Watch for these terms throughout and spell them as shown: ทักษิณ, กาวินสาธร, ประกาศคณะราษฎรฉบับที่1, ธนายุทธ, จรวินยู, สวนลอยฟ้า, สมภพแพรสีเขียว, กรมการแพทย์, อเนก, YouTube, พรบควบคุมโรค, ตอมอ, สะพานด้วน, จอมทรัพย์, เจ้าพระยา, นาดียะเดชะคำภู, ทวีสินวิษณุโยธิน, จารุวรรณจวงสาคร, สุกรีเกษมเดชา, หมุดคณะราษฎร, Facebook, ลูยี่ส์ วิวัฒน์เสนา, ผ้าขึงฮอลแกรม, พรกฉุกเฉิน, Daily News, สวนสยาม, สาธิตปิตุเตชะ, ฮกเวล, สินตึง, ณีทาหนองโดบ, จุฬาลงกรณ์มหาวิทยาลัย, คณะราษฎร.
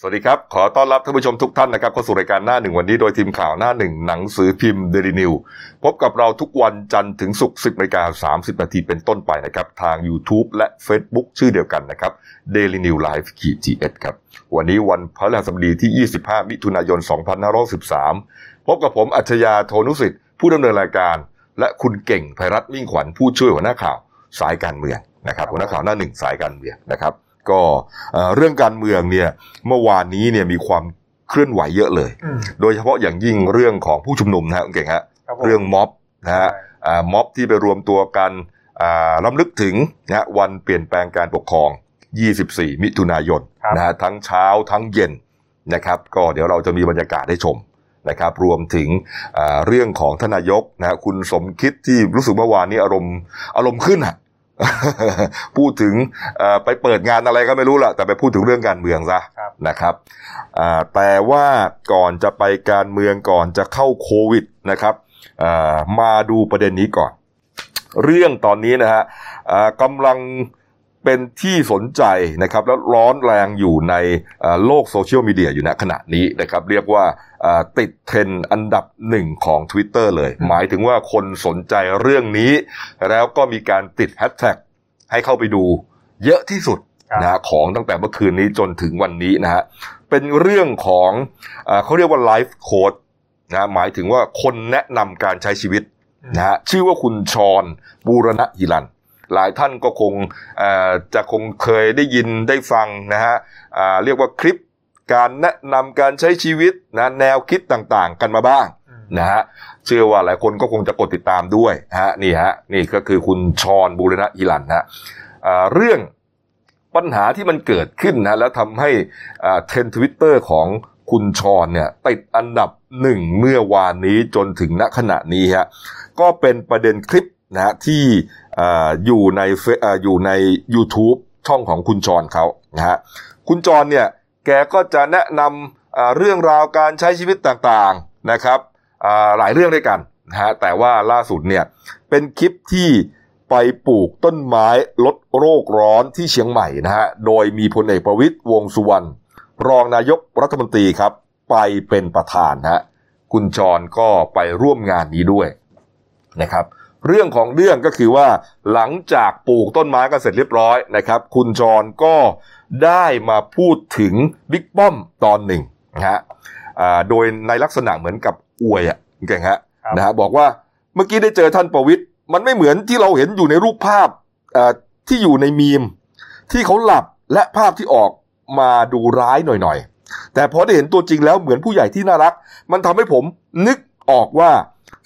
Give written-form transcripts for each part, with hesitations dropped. สวัสดีครับขอต้อนรับท่านผู้ชมทุกท่านนะครับเข้าสู่รายการหน้าหนึ่งวันนี้โดยทีมข่าวหน้าหนึ่งหนังสือพิมพ์ Daily News พบกับเราทุกวันจันทร์ถึงศุกร์ 10:30 นเป็นต้นไปนะครับทาง YouTube และ Facebook ชื่อเดียวกันนะครับ Daily News Live GTS ครับวันนี้วันพฤหัสบดีที่25มิถุนายน2513พบกับผมอัจฉริยะโทนุสิทธิ์ผู้ดำเนินรายการและคุณเก่งไพรัตน์มิ่งขวัญผู้ช่วยหัวหน้าข่าวสายการเมืองนะครับหัวหน้าข่าวหน้า1สายการเมืองนะครับก็เรื่องการเมืองเนี่ยเมื่อวานนี้เนี่ยมีความเคลื่อนไหวเยอะเลยโดยเฉพาะอย่างยิ่งเรื่องของผู้ชุมนุมนะฮะเก่งฮะเรื่องม็อบนะฮะม็อบที่ไปรวมตัวกันรำลึกถึงนะวันเปลี่ยนแปลงการปกครอง24มิถุนายนนะฮะทั้งเช้าทั้งเย็นนะครับก็เดี๋ยวเราจะมีบรรยากาศให้ชมนะครับรวมถึงเรื่องของท่านนายกนะคุณสมคิดที่รู้สึกเมื่อวานนี้อารมณ์ขึ้นฮะพูดถึงไปเปิดงานอะไรก็ไม่รู้ล่ะแต่ไปพูดถึงเรื่องการเมืองซะนะครับแต่ว่าก่อนจะไปการเมืองก่อนจะเข้าโควิดนะครับมาดูประเด็นนี้ก่อนเรื่องตอนนี้นะฮะกำลังเป็นที่สนใจนะครับแล้วร้อนแรงอยู่ในโลกโซเชียลมีเดียอยู่ณขณะนี้นะครับเรียกว่าติดเทรนด์อันดับหนึ่งของ Twitter เลยหมายถึงว่าคนสนใจเรื่องนี้แล้วก็มีการติดแฮชแท็กให้เข้าไปดูเยอะที่สุดนะของตั้งแต่เมื่อคืนนี้จนถึงวันนี้นะฮะเป็นเรื่องของเขาเรียกว่าไลฟ์โค้ชนะหมายถึงว่าคนแนะนำการใช้ชีวิตนะฮะชื่อว่าคุณชรบูรณหิรันหลายท่านก็คงเคยได้ยินได้ฟังนะฮะเรียกว่าคลิปการแนะนำการใช้ชีวิตนะแนวคิดต่างๆกันมาบ้างนะฮะเชื่อว่าหลายคนก็คงจะกดติดตามด้วยฮะนี่ฮะนี่ก็คือคุณชรบูรณหิรันฮะเรื่องปัญหาที่มันเกิดขึ้นนะแล้วทำให้เทรนด์ Twitter ของคุณชรเนี่ยติดอันดับหนึ่งเมื่อวานนี้จนถึงณขณะนี้ฮะก็เป็นประเด็นคลิปนะที่อยู่ใน YouTube ช่องของคุณชรเขานะฮะคุณชรเนี่ยแกก็จะแนะนำเรื่องราวการใช้ชีวิตต่างๆนะครับหลายเรื่องด้วยกันนะฮะแต่ว่าล่าสุดเนี่ยเป็นคลิปที่ไปปลูกต้นไม้ลดโรคร้อนที่เชียงใหม่นะฮะโดยมีพลเอกประวิตรวงษ์สุวรรณรองนายกรัฐมนตรีครับไปเป็นประธานฮะคุณชรก็ไปร่วมงานนี้ด้วยนะครับเรื่องของเรื่องก็คือว่าหลังจากปลูกต้นไม้กันเสร็จเรียบร้อยนะครับคุณชรก็ได้มาพูดถึงบิ๊กป้อมตอนหนึ่งนะฮะโดยในลักษณะเหมือนกับอวยอ่ะเก่งฮะนะฮะบอกว่าเมื่อกี้ได้เจอท่านประวิตรมันไม่เหมือนที่เราเห็นอยู่ในรูปภาพที่อยู่ในมีมที่เขาหลับและภาพที่ออกมาดูร้ายหน่อยๆแต่พอได้เห็นตัวจริงแล้วเหมือนผู้ใหญ่ที่น่ารักมันทำให้ผมนึกออกว่า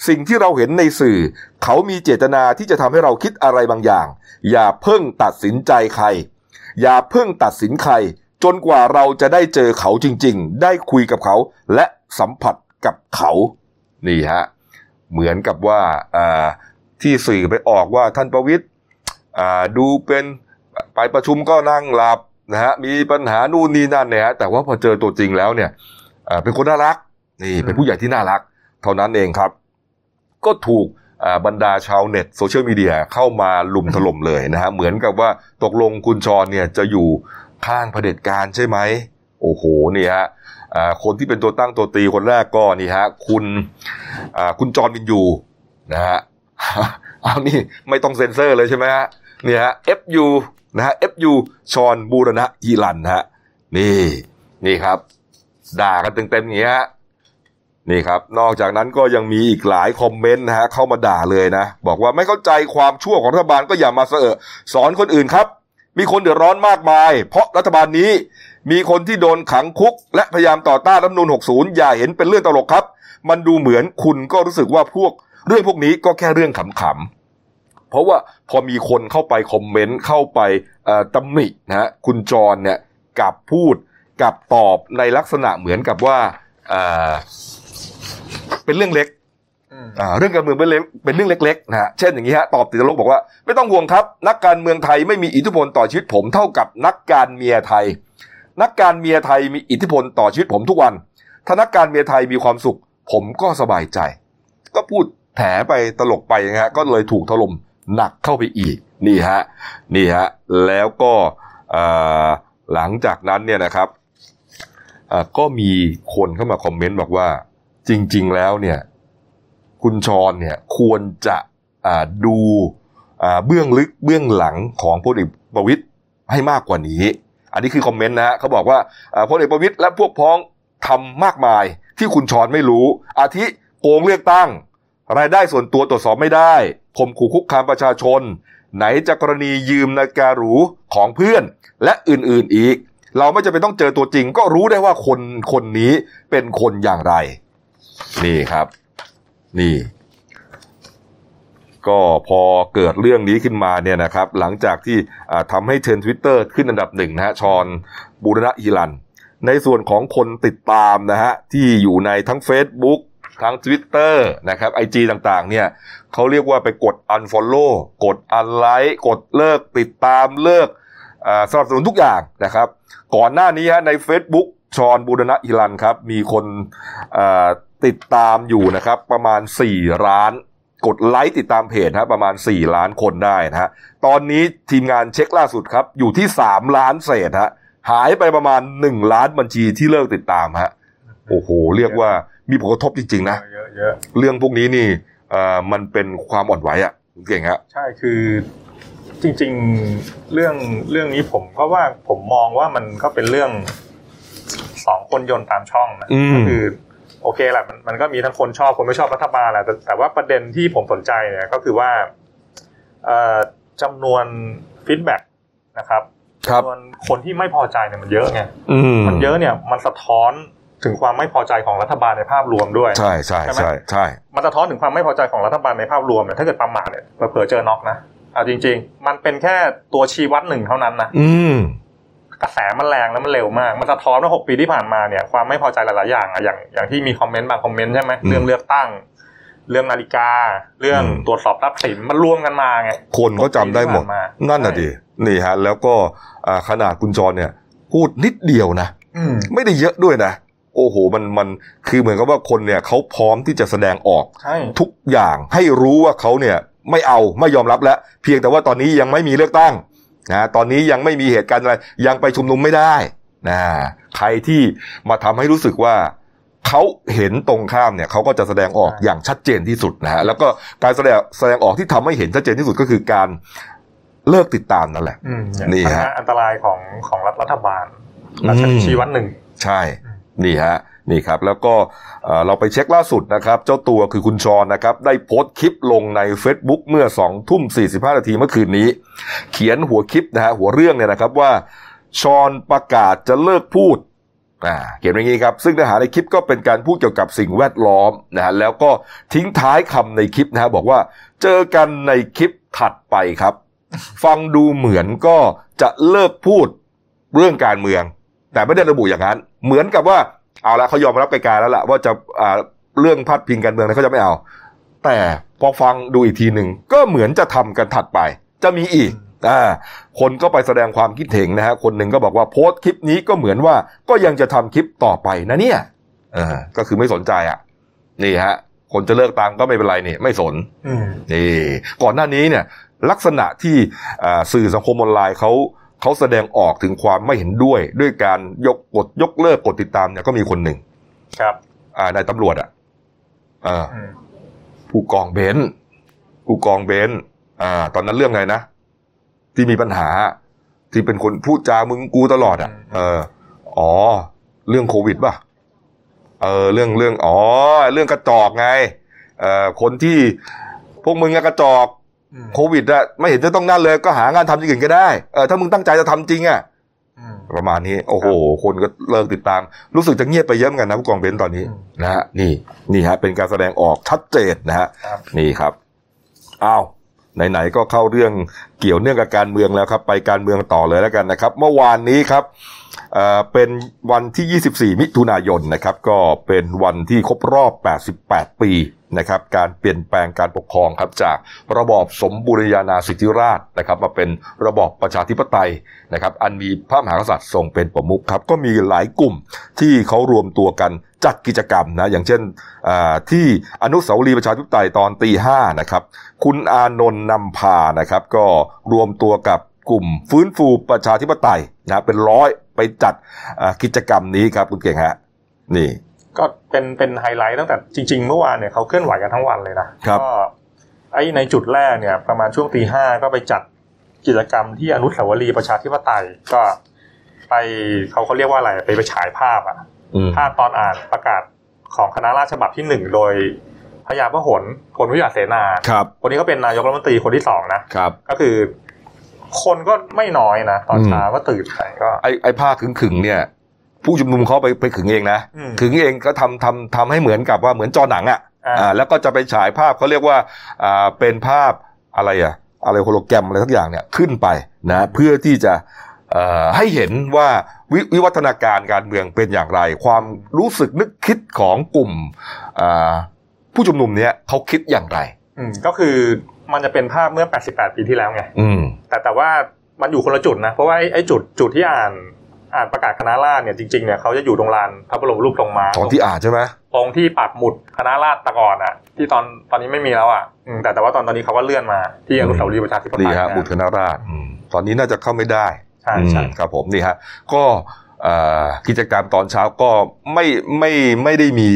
สิ่งที่เราเห็นในสื่อเขามีเจตนาที่จะทำให้เราคิดอะไรบางอย่างอย่าเพิ่งตัดสินใจใครอย่าเพิ่งตัดสินใครจนกว่าเราจะได้เจอเขาจริงๆได้คุยกับเขาและสัมผัสกับเขานี่ฮะเหมือนกับว่าที่สื่อไปออกว่าท่านประวิตรดูเป็นไปประชุมก็นั่งหลับนะฮะมีปัญหานู่นนี่นั่นเนี่ยฮะแต่ว่าพอเจอตัวจริงแล้วเนี่ยเป็นคนน่ารักนี่เป็นผู้ใหญ่ที่น่ารักเท่านั้นเองครับก็ถูกบรรดาชาวเน็ตโซเชียลมีเดียเข้ามาลุมถล่มเลยนะฮะเหมือนกับว่าตกลงคุณชรเนี่ยจะอยู่ข้างเผด็จการใช่ไหมโอ้โหนี่ฮะคนที่เป็นตัวตั้งตัวตีคนแรกก็นี่ฮะคุณจรวินยูนะฮะเอานี่ไม่ต้องเซ็นเซอร์เลยใช่ไหมฮะนี่ฮะ FU นะฮะ FU ชรบูรณหิรันฮะนี่ครับด่ากันเต็มๆอย่างเงี้ยนี่ครับนอกจากนั้นก็ยังมีอีกหลายคอมเมนต์นะฮะเข้ามาด่าเลยนะบอกว่าไม่เข้าใจความชั่วของรัฐบาลก็อย่ามาเสอะสอนคนอื่นครับมีคนเดือดร้อนมากมายเพราะรัฐบาลนี้มีคนที่โดนขังคุกและพยายามต่อต้านรัฐธรรมนูญ60อย่าเห็นเป็นเรื่องตลกครับมันดูเหมือนคุณก็รู้สึกว่าพวกเรื่องพวกนี้ก็แค่เรื่องขำๆเพราะว่าพอมีคนเข้าไปคอมเมนต์เข้าไปตำหนินะฮะคุณจรเนี่ยกลับพูดกลับตอบในลักษณะเหมือนกับว่าเป็นเรื่องเล็กเรื่องการเมืองเป็นเรื่องเล็กๆนะฮะเช่นอย่างนี้ฮะตอบติดตลกบอกว่าไม่ต้องห่วงครับนักการเมืองไทยไม่มีอิทธิพลต่อชีวิตผมเท่ากับนักการเมียไทยนักการเมียไทยมีอิทธิพลต่อชีวิตผมทุกวันถ้านักการเมียไทยมีความสุขผมก็สบายใจก็พูดแถไปตลกไปนะฮะก็เลยถูกถล่มหนักเข้าไปอีกนี่ฮะแล้วก็หลังจากนั้นเนี่ยนะครับ ก็มีคนเข้ามาคอมเมนต์บอกว่าจริงๆแล้วเนี่ยคุณชรเนี่ยควรจะดูเบื้องลึกเบื้องหลังของพลเอกประวิตรให้มากกว่านี้อันนี้คือคอมเมนต์นะฮะเขาบอกว่าพลเอกประวิตรและพวกพ้องทำมากมายที่คุณชรไม่รู้อาทิโกงเลือกตั้งรายได้ส่วนตัวตรวจสอบไม่ได้ข่มขู่คุกคามประชาชนไหนจะกรณียืมนาฬิกาหรูของเพื่อนและอื่นๆอีกเราไม่จำเป็นต้องเจอตัวจริงก็รู้ได้ว่าคนนี้เป็นคนอย่างไรนี่ครับนี่ก็พอเกิดเรื่องนี้ขึ้นมาเนี่ยนะครับหลังจากที่ทำให้เทรนด์ Twitter ขึ้นอันดับหนึ่งนะฮะชรบูรณะฮีรันในส่วนของคนติดตามนะฮะที่อยู่ในทั้ง Facebook ทั้ง Twitter นะครับ IG ต่างๆเนี่ยเขาเรียกว่าไปกด unfollow กด unlike กดเลิกติดตามเลิกสนับสนุนทุกอย่างนะครับก่อนหน้านี้ฮะใน Facebook ชรบูรณะฮีรันครับมีคนติดตามอยู่นะครับประมาณ4ล้านกดไลค์ติดตามเพจนะประมาณ4ล้านคนได้นะฮะตอนนี้ทีมงานเช็คล่าสุดครับอยู่ที่3ล้านเศษฮะหายไปประมาณ1ล้านบัญชีที่เลิกติดตามฮะโอ้โหเรียกว่ามีผลกระทบจริงๆนะเรื่องพวกนี้นี่มันเป็นความอ่อนไหวอ่ะเก่งฮะใช่คือจริงๆเรื่องนี้ผมเพราะว่าผมมองว่ามันก็เป็นเรื่อง2คนยนต์ตามช่องนะก็คือโอเคแหละมันก็มีทั้งคนชอบคนไม่ชอบรัฐบาลแหละแต่ว่าประเด็นที่ผมสนใจเนี่ยก็คือว่าจำนวนฟีดแบ็กนะครับจำนวนคนที่ไม่พอใจเนี่ยมันเยอะไงมันเยอะเนี่ยมันสะท้อนถึงความไม่พอใจของรัฐบาลในภาพรวมด้วยใช่ใช่ใช่ใช่มันสะท้อนถึงความไม่พอใจของรัฐบาลในภาพรวมเนี่ยถ้าเกิดประมาทเนี่ยเผลอเจอน็อกนะเอาจริงๆมันเป็นแค่ตัวชี้วัดหนึ่งเท่านั้นนะกระแสมันแรงแล้วมันเร็วมากมันสะท้อนว่า6ปีที่ผ่านมาเนี่ยความไม่พอใจหลายๆอย่างอ่ะอย่างที่มีคอมเมนต์บางคอมเมนต์ใช่ไหมเรื่องเลือกตั้งเรื่องนาฬิกาเรื่องตรวจสอบทรัพย์สินมันรวมกันมาไงคนก็จำได้หมดนั่นน่ะดินี่ฮะแล้วก็ขนาดคุณชรเนี่ยพูดนิดเดียวนะไม่ได้เยอะด้วยนะโอ้โหมันคือเหมือนกับว่าคนเนี่ยเขาพร้อมที่จะแสดงออกทุกอย่างให้รู้ว่าเขาเนี่ยไม่เอาไม่ยอมรับแล้วเพียงแต่ว่าตอนนี้ยังไม่มีเลือกตั้งนะตอนนี้ยังไม่มีเหตุการณ์อะไรยังไปชุมนุมไม่ได้นะใครที่มาทำให้รู้สึกว่าเขาเห็นตรงข้ามเนี่ยเขาก็จะแสดงออกอย่างชัดเจนที่สุดนะฮะแล้วก็การแสดงออกที่ทำให้เห็นชัดเจนที่สุดก็คือการเลิกติดตามนั่นแหละนี่ฮะอันตรายของรัฐบาลราชชีวัตรหนึ่งใช่นี่ฮะนี่ครับแล้วก็เราไปเช็คล่าสุดนะครับเจ้าตัวคือคุณชรนะครับได้โพสต์คลิปลงใน Facebook เมื่อ 20:45 นาทีเมื่อคืนนี้เขียนหัวคลิปนะฮะหัวเรื่องเนี่ยนะครับว่าชรประกาศจะเลิกพูดเขียนอย่างงี้ครับซึ่งเนื้อหาในคลิปก็เป็นการพูดเกี่ยวกับสิ่งแวดล้อมนะฮะแล้วก็ทิ้งท้ายคำในคลิปนะฮะบอกว่าเจอกันในคลิปถัดไปครับฟังดูเหมือนก็จะเลิกพูดเรื่องการเมืองแต่ไม่ได้ระบุอย่างนั้นเหมือนกับว่าเอาละเขายอมรับไกลๆแล้วล่ะว่าจะเรื่องพาดพิงการเมืองเนี่ยเขาจะไม่เอาแต่พอฟังดูอีกทีหนึ่งก็เหมือนจะทำกันถัดไปจะมีอีกคนก็ไปแสดงความคิดเห็นนะฮะคนหนึ่งก็บอกว่าโพสต์คลิปนี้ก็เหมือนว่าก็ยังจะทำคลิปต่อไปนะเนี่ยก็คือไม่สนใจอ่ะนี่ฮะคนจะเลิกตามก็ไม่เป็นไรนี่ไม่สนนี่ก่อนหน้านี้เนี่ยลักษณะที่สื่อสังคมออนไลน์เขาแสดงออกถึงความไม่เห็นด้วยการยกเลิกกดติดตามเนี่ยก็มีคนหนึ่งครับนายตำรวจผู้กองเบนซ์ตอนนั้นเรื่องอะไรนะที่มีปัญหาที่เป็นคนพูดจามึงกูตลอดเรื่องโควิดป่ะเรื่องเรื่องกระจอกไงคนที่พวกมึงกระจอกโควิดอะไม่เห็นจะต้องนั่นเลยก็หางานทำอย่างอื่นก็ได้ถ้ามึงตั้งใจจะทำจริงอะประมาณนี้โอ้โหคนก็เลิกติดตามรู้สึกจะเงียบไปเยอะเหมือนกันนะผู้กองเบนซ์ตอนนี้นะฮะนี่ฮะเป็นการแสดงออกชัดเจนนะฮะนี่ครับอ้าวไหนๆก็เข้าเรื่องเกี่ยวเนื่องกับการเมืองแล้วครับไปการเมืองต่อเลยแล้วกันนะครับเมื่อวานนี้ครับเป็นวันที่24มิถุนายนนะครับก็เป็นวันที่ครบรอบ88ปีนะครับการเปลี่ยนแปลงการปกครองครับจากระบอบสมบูรณาญาสิทธิราชย์นะครับมาเป็นระบอบประชาธิปไตยนะครับอันมีพระมหากษัตริย์ทรงเป็นประมุขครับก็มีหลายกลุ่มที่เขารวมตัวกันจัดกิจกรรมนะอย่างเช่นที่อนุสาวรีย์ประชาธิปไตยตอนตี 5 นะครับคุณอานนท์นำพานะครับก็รวมตัวกับ กลุ่มฟื้นฟูประชาธิปไตยนะเป็นร้อยไปจัดกิจกรรมนี้ครับคุณเก่งฮะนี่ก็เป็นไฮไลท์ตั้งแต่จริงๆเมื่อวานเนี่ยเขาเคลื่อนไหวกันทั้งวันเลยนะก็ไอ้ในจุดแรกเนี่ยประมาณช่วง 5:00 นก็ไปจัดกิจกรรมที่อนุสาวรีย์ประชาธิปไตยก็ไปเขาเรียกว่าอะไรไปฉายภาพอ่ะภาพตอนอ่านประกาศของคณะราษฎรฉบับที่1โดยพยาพหลวิวัฒน์เสนาครับคนนี้ก็เป็นนายกรัฐมนตรีคนที่2นะครับก็คือคนก็ไม่น้อยนะตอนเช้าก็ตื่นไปก็ไอ้ผ้าขึงๆเนี่ยผู้ชุมนุมเขาไปขึงเองนะขึงเองก็ทำให้เหมือนกับว่าเหมือนจอหนังอ่ะแล้วก็จะไปฉายภาพเขาเรียกว่าเป็นภาพอะไรโฮโลแกรมอะไรสักอย่างเนี่ยขึ้นไปนะเพื่อที่จะให้เห็นว่าวิวัฒนาการการเมืองเป็นอย่างไรความรู้สึกนึกคิดของกลุ่มผู้ชุมนุมเนี้ยเขาคิดอย่างไรก็คือมันจะเป็นภาพเมื่อ88ปีที่แล้วไงแต่ว่ามันอยู่คนละจุดนะเพราะว่าไอ้จุดที่อ่านประกาศคณะราษฎรเนี่ยจริงๆเนี่ยเขาจะอยู่ตรงลานพระบรมรูปทรงม้าตรงที่อ่านใช่มั้ยตรงที่ปักหมุดคณะราษฎรตะกอนน่ะที่ตอนนี้ไม่มีแล้วอ่ะแต่ว่าตอนนี้เขาก็เลื่อนมาที่อนุสาวรีย์ประชาธิปไตยนะหมุดคณะราษฎรตอนนี้น่าจะเข้าไม่ได้ใช่ๆครับผมนี่ฮะก็กิจกรรมตอนเช้าก็ไม่ได้มี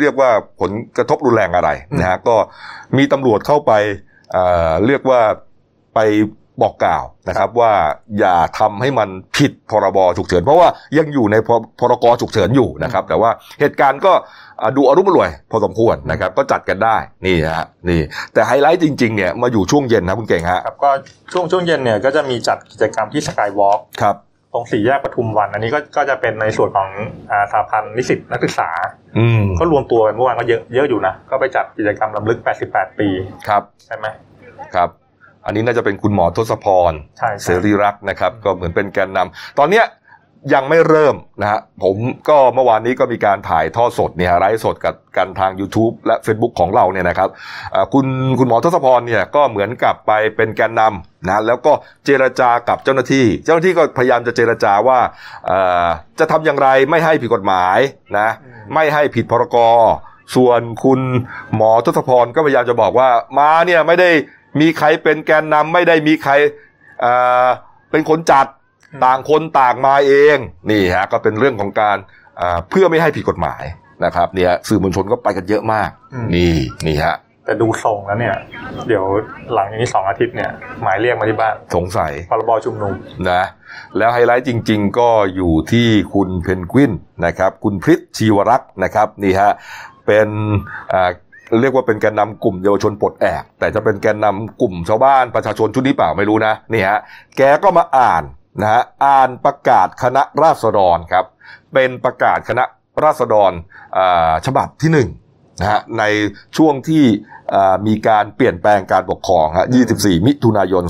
เรียกว่าผลกระทบรุนแรงอะไรนะฮะก็มีตำรวจเข้าไปเรียกว่าไปบอกกล่าวนะครับว่าอย่าทำให้มันผิดพรบฉุกเฉินเพราะว่ายังอยู่ในพรกฉุกเฉินอยู่นะครับแต่ว่าเหตุการณ์ก็ดูอรุณรวยพอสมควรนะครับก็จัดกันได้นี่ฮะนี่แต่ไฮไลท์จริงๆเนี่ยมาอยู่ช่วงเย็นนะคุณเก่งฮะครับก็ช่วงเย็นเนี่ยก็จะมีจัดกิจกรรมที่สกายวอล์กครับตรง4แยกปทุมวันอันนี้ก็จะเป็นในส่วนของสหพันธ์นิสิตนักศึกษาก็รวมตัวกันเมื่อวานก็เยอะอยู่นะก็ไปจัดกิจกรรมรำลึก88ปีครับใช่ไหมครับอันนี้น่าจะเป็นคุณหมอทศพรเสรีรักษ์นะครับก็เหมือนเป็นแกนนำตอนนี้ยังไม่เริ่มนะฮะผมก็เมื่อวานนี้ก็มีการถ่ายทอดสดเนี่ยไลฟ์สดกับกันทาง YouTube และ Facebook ของเราเนี่ยนะครับคุณหมอทศพรเนี่ยก็เหมือนกับไปเป็นแกนนำนะแล้วก็เจรจากับเจ้าหน้าที่ก็พยายามจะเจรจาว่าจะทำอย่างไรไม่ให้ผิดกฎหมายนะไม่ให้ผิดพรกส่วนคุณหมอทศพรก็พยายามจะบอกว่ามาเนี่ยไม่ได้มีใครเป็นแกนนำไม่ได้มีใครเป็นคนจัดต่างคนต่างมาเองนี่ฮะก็เป็นเรื่องของการเพื่อไม่ให้ผิดกฎหมายนะครับเนี่ยสื่อมวลชนก็ไปกันเยอะมากนี่ฮะแต่ดูทรงแล้วเนี่ยเดี๋ยวหลังจากนี้2อาทิตย์เนี่ยหมายเรียกมาที่บ้านสงสัยพรบชุมนุมนะแล้วไฮไลท์จริงๆก็อยู่ที่คุณเพนกวินนะครับคุณพฤทธิ์ชีวรักษ์นะครับนี่ฮะเป็นเรียกว่าเป็นแกนนำกลุ่มเยาวชนปลดแอกแต่จะเป็นแกนนำกลุ่มชาวบ้านประชาชนชุดนี้เปล่าไม่รู้นะนี่ฮะแกก็มาอ่านนะฮะอ่านประกาศคณะราษฎรครับเป็นประกาศคณะราษฎรฉบับที่1นะฮะในช่วงที่มีการเปลี่ยนแปลงการปกครองฮะ24มิถุนายน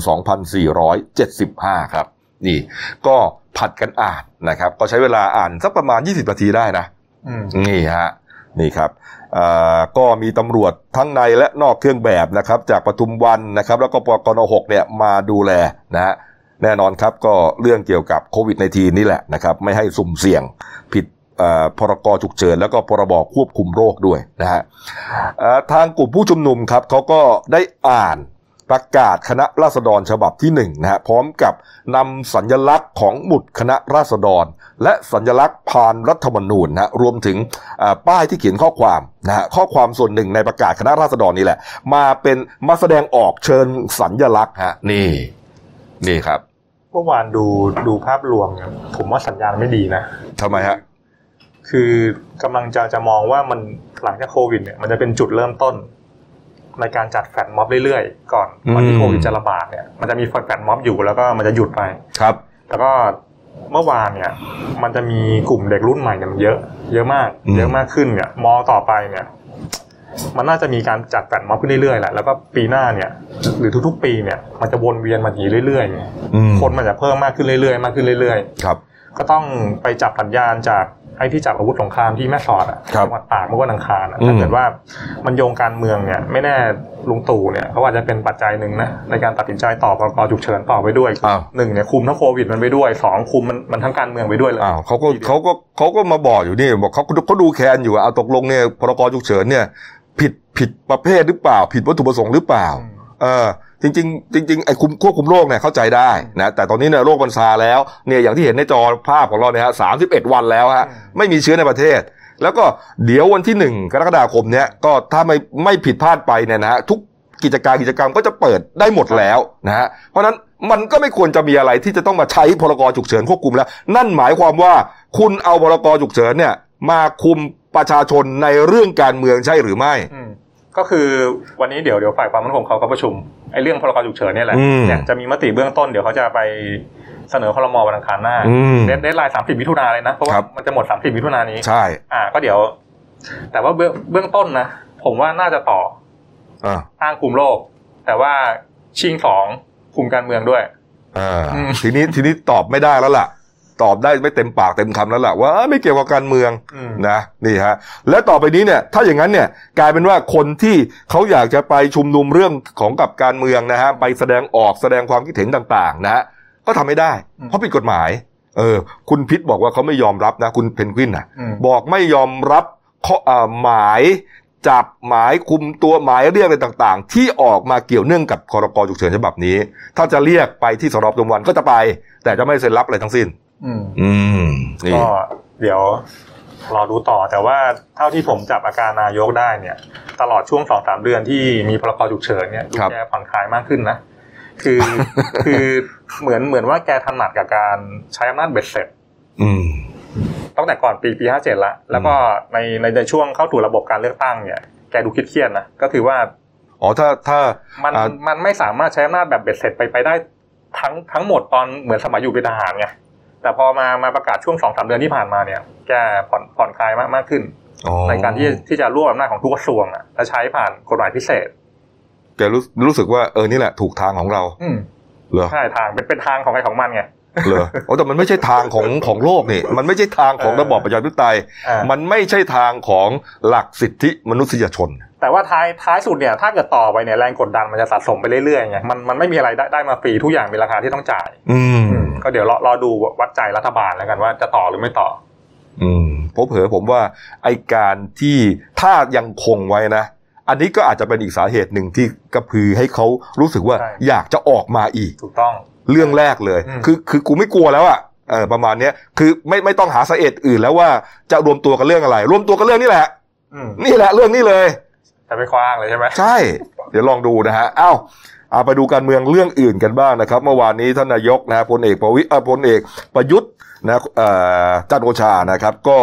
2475ครับนี่ก็ผัดกันอ่านนะครับก็ใช้เวลาอ่านสักประมาณ20นาทีได้นะนี่ฮะนี่ครับก็มีตำรวจทั้งในและนอกเครื่องแบบนะครับจากปทุมวันนะครับแล้วก็ปกน.6เนี่ยมาดูแลนะฮะแน่นอนครับก็เรื่องเกี่ยวกับโควิด-19 นี่แหละนะครับไม่ให้สุ่มเสี่ยงผิดพรกฉุกเฉินแล้วก็พรบควบคุมโรคด้วยนะฮะทางกลุ่มผู้ชุมนุมครับเขาก็ได้อ่านประกาศคณะราษฎรฉบับที่1นะฮะพร้อมกับนำสัญลักษณ์ของหมุดคณะราษฎรและสัญลักษณ์ผ่านรัฐธรรมนูญนะรวมถึงป้ายที่เขียนข้อความนะฮะข้อความส่วนหนึ่งในประกาศคณะราษฎรนี่แหละมาแสดงออกเชิญสัญลักษณ์ฮะนี่ครับเมื่อวานดูภาพรวมผมว่าสัญญาณไม่ดีนะทำไมฮะคือกำลังจะมองว่ามันหลังจากโควิดเนี่ยมันจะเป็นจุดเริ่มต้นในการจัดแฟลชม็อบเรื่อยๆก่อนตอนที่โควิดจะระบาดเนี่ยมันจะมีแฟลชม็อบอยู่แล้วก็มันจะหยุดไปครับแต่ก็เมื่อวานเนี่ยมันจะมีกลุ่มเด็กรุ่นใหม่เนี่ยมันเยอะมากขึ้นเนี่ยมองต่อไปเนี่ยมันน่าจะมีการจัดแฟลชม็อบขึ้นเรื่อยๆแหละแล้วก็ปีหน้าเนี่ยหรือทุกๆปีเนี่ยมันจะวนเวียนมาอย่างนี้เรื่อยๆคนมันจะเพิ่มมากขึ้นเรื่อยๆมากขึ้นเรื่อยๆครับก็ต้องไปจับสัญญาณจากไอ้ที่จับอาวุธสงครามที่แม่สอดจังหวัดตากเมื่อวันอังคารถ้าเกิดว่ามันโยงการเมืองเนี่ยไม่แน่ลุงตู่เนี่ยเขาอาจจะเป็นปัจจัยหนึ่งนะในการตัดสินใจต่อพรกฉุกเฉินต่อไปด้วย1เนี่ยคุมทั้งโควิดมันไปด้วย2คุมมันทั้งการเมืองไปด้วยเลยเขาก็มาบอกอยู่นี่บอกเขาดูแคลนอยู่เอาตกลงเนี่ยพรกฉุกเฉินเนี่ยผิดประเภทหรือเปล่าผิดวัตถุประสงค์หรือเปล่าจ จริงไอ้ควบคุมโรคเนี่ยเข้าใจได้นะแต่ตอนนี้เนี่ยโรคมันซาแล้วเนี่ยอย่างที่เห็นในจอภาพของเราเนี่ยฮะ31 วันแล้วฮะไม่มีเชื้อในประเทศแล้วก็เดี๋ยววันที่1 กรกฎาคมเนี่ยก็ถ้าไม่ผิดพลาดไปเนี่ยนะฮะทุกกิจกรรมก็จะเปิดได้หมดแล้วนะฮะเพราะนั้นมันก็ไม่ควรจะมีอะไรที่จะต้องมาใช้พรกฉุกเฉินควบคุมแล้วนั่นหมายความว่าคุณเอาพรกฉุกเฉินเนี่ยมาคุมประชาชนในเรื่องการเมืองใช่หรือไม่ก็คือวันนี้เดี๋ยวฝ่ายความมั่นคงเขาก็ประชุมไอ้เรื่องพรกฉุกเฉินเนี่ยแหละเนี่ยจะมีมติเบื้องต้นเดี๋ยวเขาจะไปเสนอครม.วันอังคารหน้าเดดไลน์ 30 มิถุนายนเลยนะเพราะว่ามันจะหมด 30 มิถุนายนนี้ใช่ก็เดี๋ยวแต่ว่าเบื้องต้นนะผมว่าน่าจะต่ออ้างคุมโรคแต่ว่าชิง2คุมการเมืองด้วยทีนี้ตอบไม่ได้แล้วล่ะตอบได้ไม่เต็มปากเต็มคำแล้วล่ะว่าไม่เกี่ยวกับการเมืองนะนี่ฮะและต่อไปนี้เนี่ยถ้าอย่างนั้นเนี่ยกลายเป็นว่าคนที่เขาอยากจะไปชุมนุมเรื่องของกับการเมืองนะฮะไปแสดงออกแสดงความคิดเห็นต่างๆนะฮะก็ทำไม่ได้เพราะผิดกฎหมายคุณพิษบอกว่าเขาไม่ยอมรับนะคุณเพนกวินนะบอกไม่ยอมรับข้อหมายจับหมายคุมตัวหมายเรียกอะไรต่างๆที่ออกมาเกี่ยวเนื่องกับพรกฉุกเฉินฉบับนี้ถ้าจะเรียกไปที่สน.ปทุมวันก็จะไปแต่จะไม่เซ็นรับอะไรทั้งสิ้นก็เดี๋ยวรอดูต่อแต่ว่าเท่าที่ผมจับอาการนายกได้เนี่ยตลอดช่วง 2-3 เดือนที่มีพรกฉุกเฉินเนี่ยแกผ่อนคลายมากขึ้นนะคือเหมือนว่าแกถนัดกับการใช้อำนาจเบ็ดเสร็จตั้งแต่ก่อนปี57ละแล้วก็ในช่วงเข้าสู่ระบบการเลือกตั้งเนี่ยแกดูเครียดนะก็คือว่าถ้ามันไม่สามารถใช้อำนาจแบบเบ็ดเสร็จไปได้ทั้งหมดตอนเหมือนสมัยอยู่เป็นทหารไงแต่พอมาประกาศช่วง 2-3 เดือนที่ผ่านมาเนี่ยแกผ่อนคลายมากขึ้นในการที่จะรวบอำนาจของทุกกระทรวงอ่ะและใช้ผ่านกฎหมายพิเศษแกรู้สึกว่านี่แหละถูกทางของเราเหรอใช่ทางเป็นทางของใครของมันไงเหรอแต่มันไม่ใช่ทางของโลกนี่มันไม่ใช่ทางของระบอบประชาธิปไตยมันไม่ใช่ทางของหลักสิทธิมนุษยชนแต่ว่าท้ายสุดเนี่ยถ้าเกิดต่อไปเนี่ยแรงกดดันมันจะสะสมไปเรื่อยๆไงมันไม่มีอะไรได้มาฟรีทุกอย่างมีราคาที่ต้องจ่ายก็เดี๋ยวรอดูวัดใจรัฐบาลแล้วกันว่าจะต่อหรือไม่ต่อผมว่าไอ้การที่ถ้ายังคงไว้นะอันนี้ก็อาจจะเป็นอีกสาเหตุหนึ่งที่กระพือให้เขารู้สึกว่าอยากจะออกมาอีกถูกต้องเรื่องแรกเลยคือกูไม่กลัวแล้วอ่ะประมาณนี้คือไม่ต้องหาสาเหตุอื่นแล้วว่าจะรวมตัวกันเรื่องอะไรรวมตัวกันเรื่องนี้แหละเรื่องนี้เลยแต่ไม่คว้างเลยใช่ไหมใช่เดี๋ยวลองดูนะฮะเอาไปดูการเมืองเรื่องอื่นกันบ้างนะครับเมื่อวานนี้ท่านนายกนะพลเอกประยุทธ์นะจันทร์โอชานะครับก็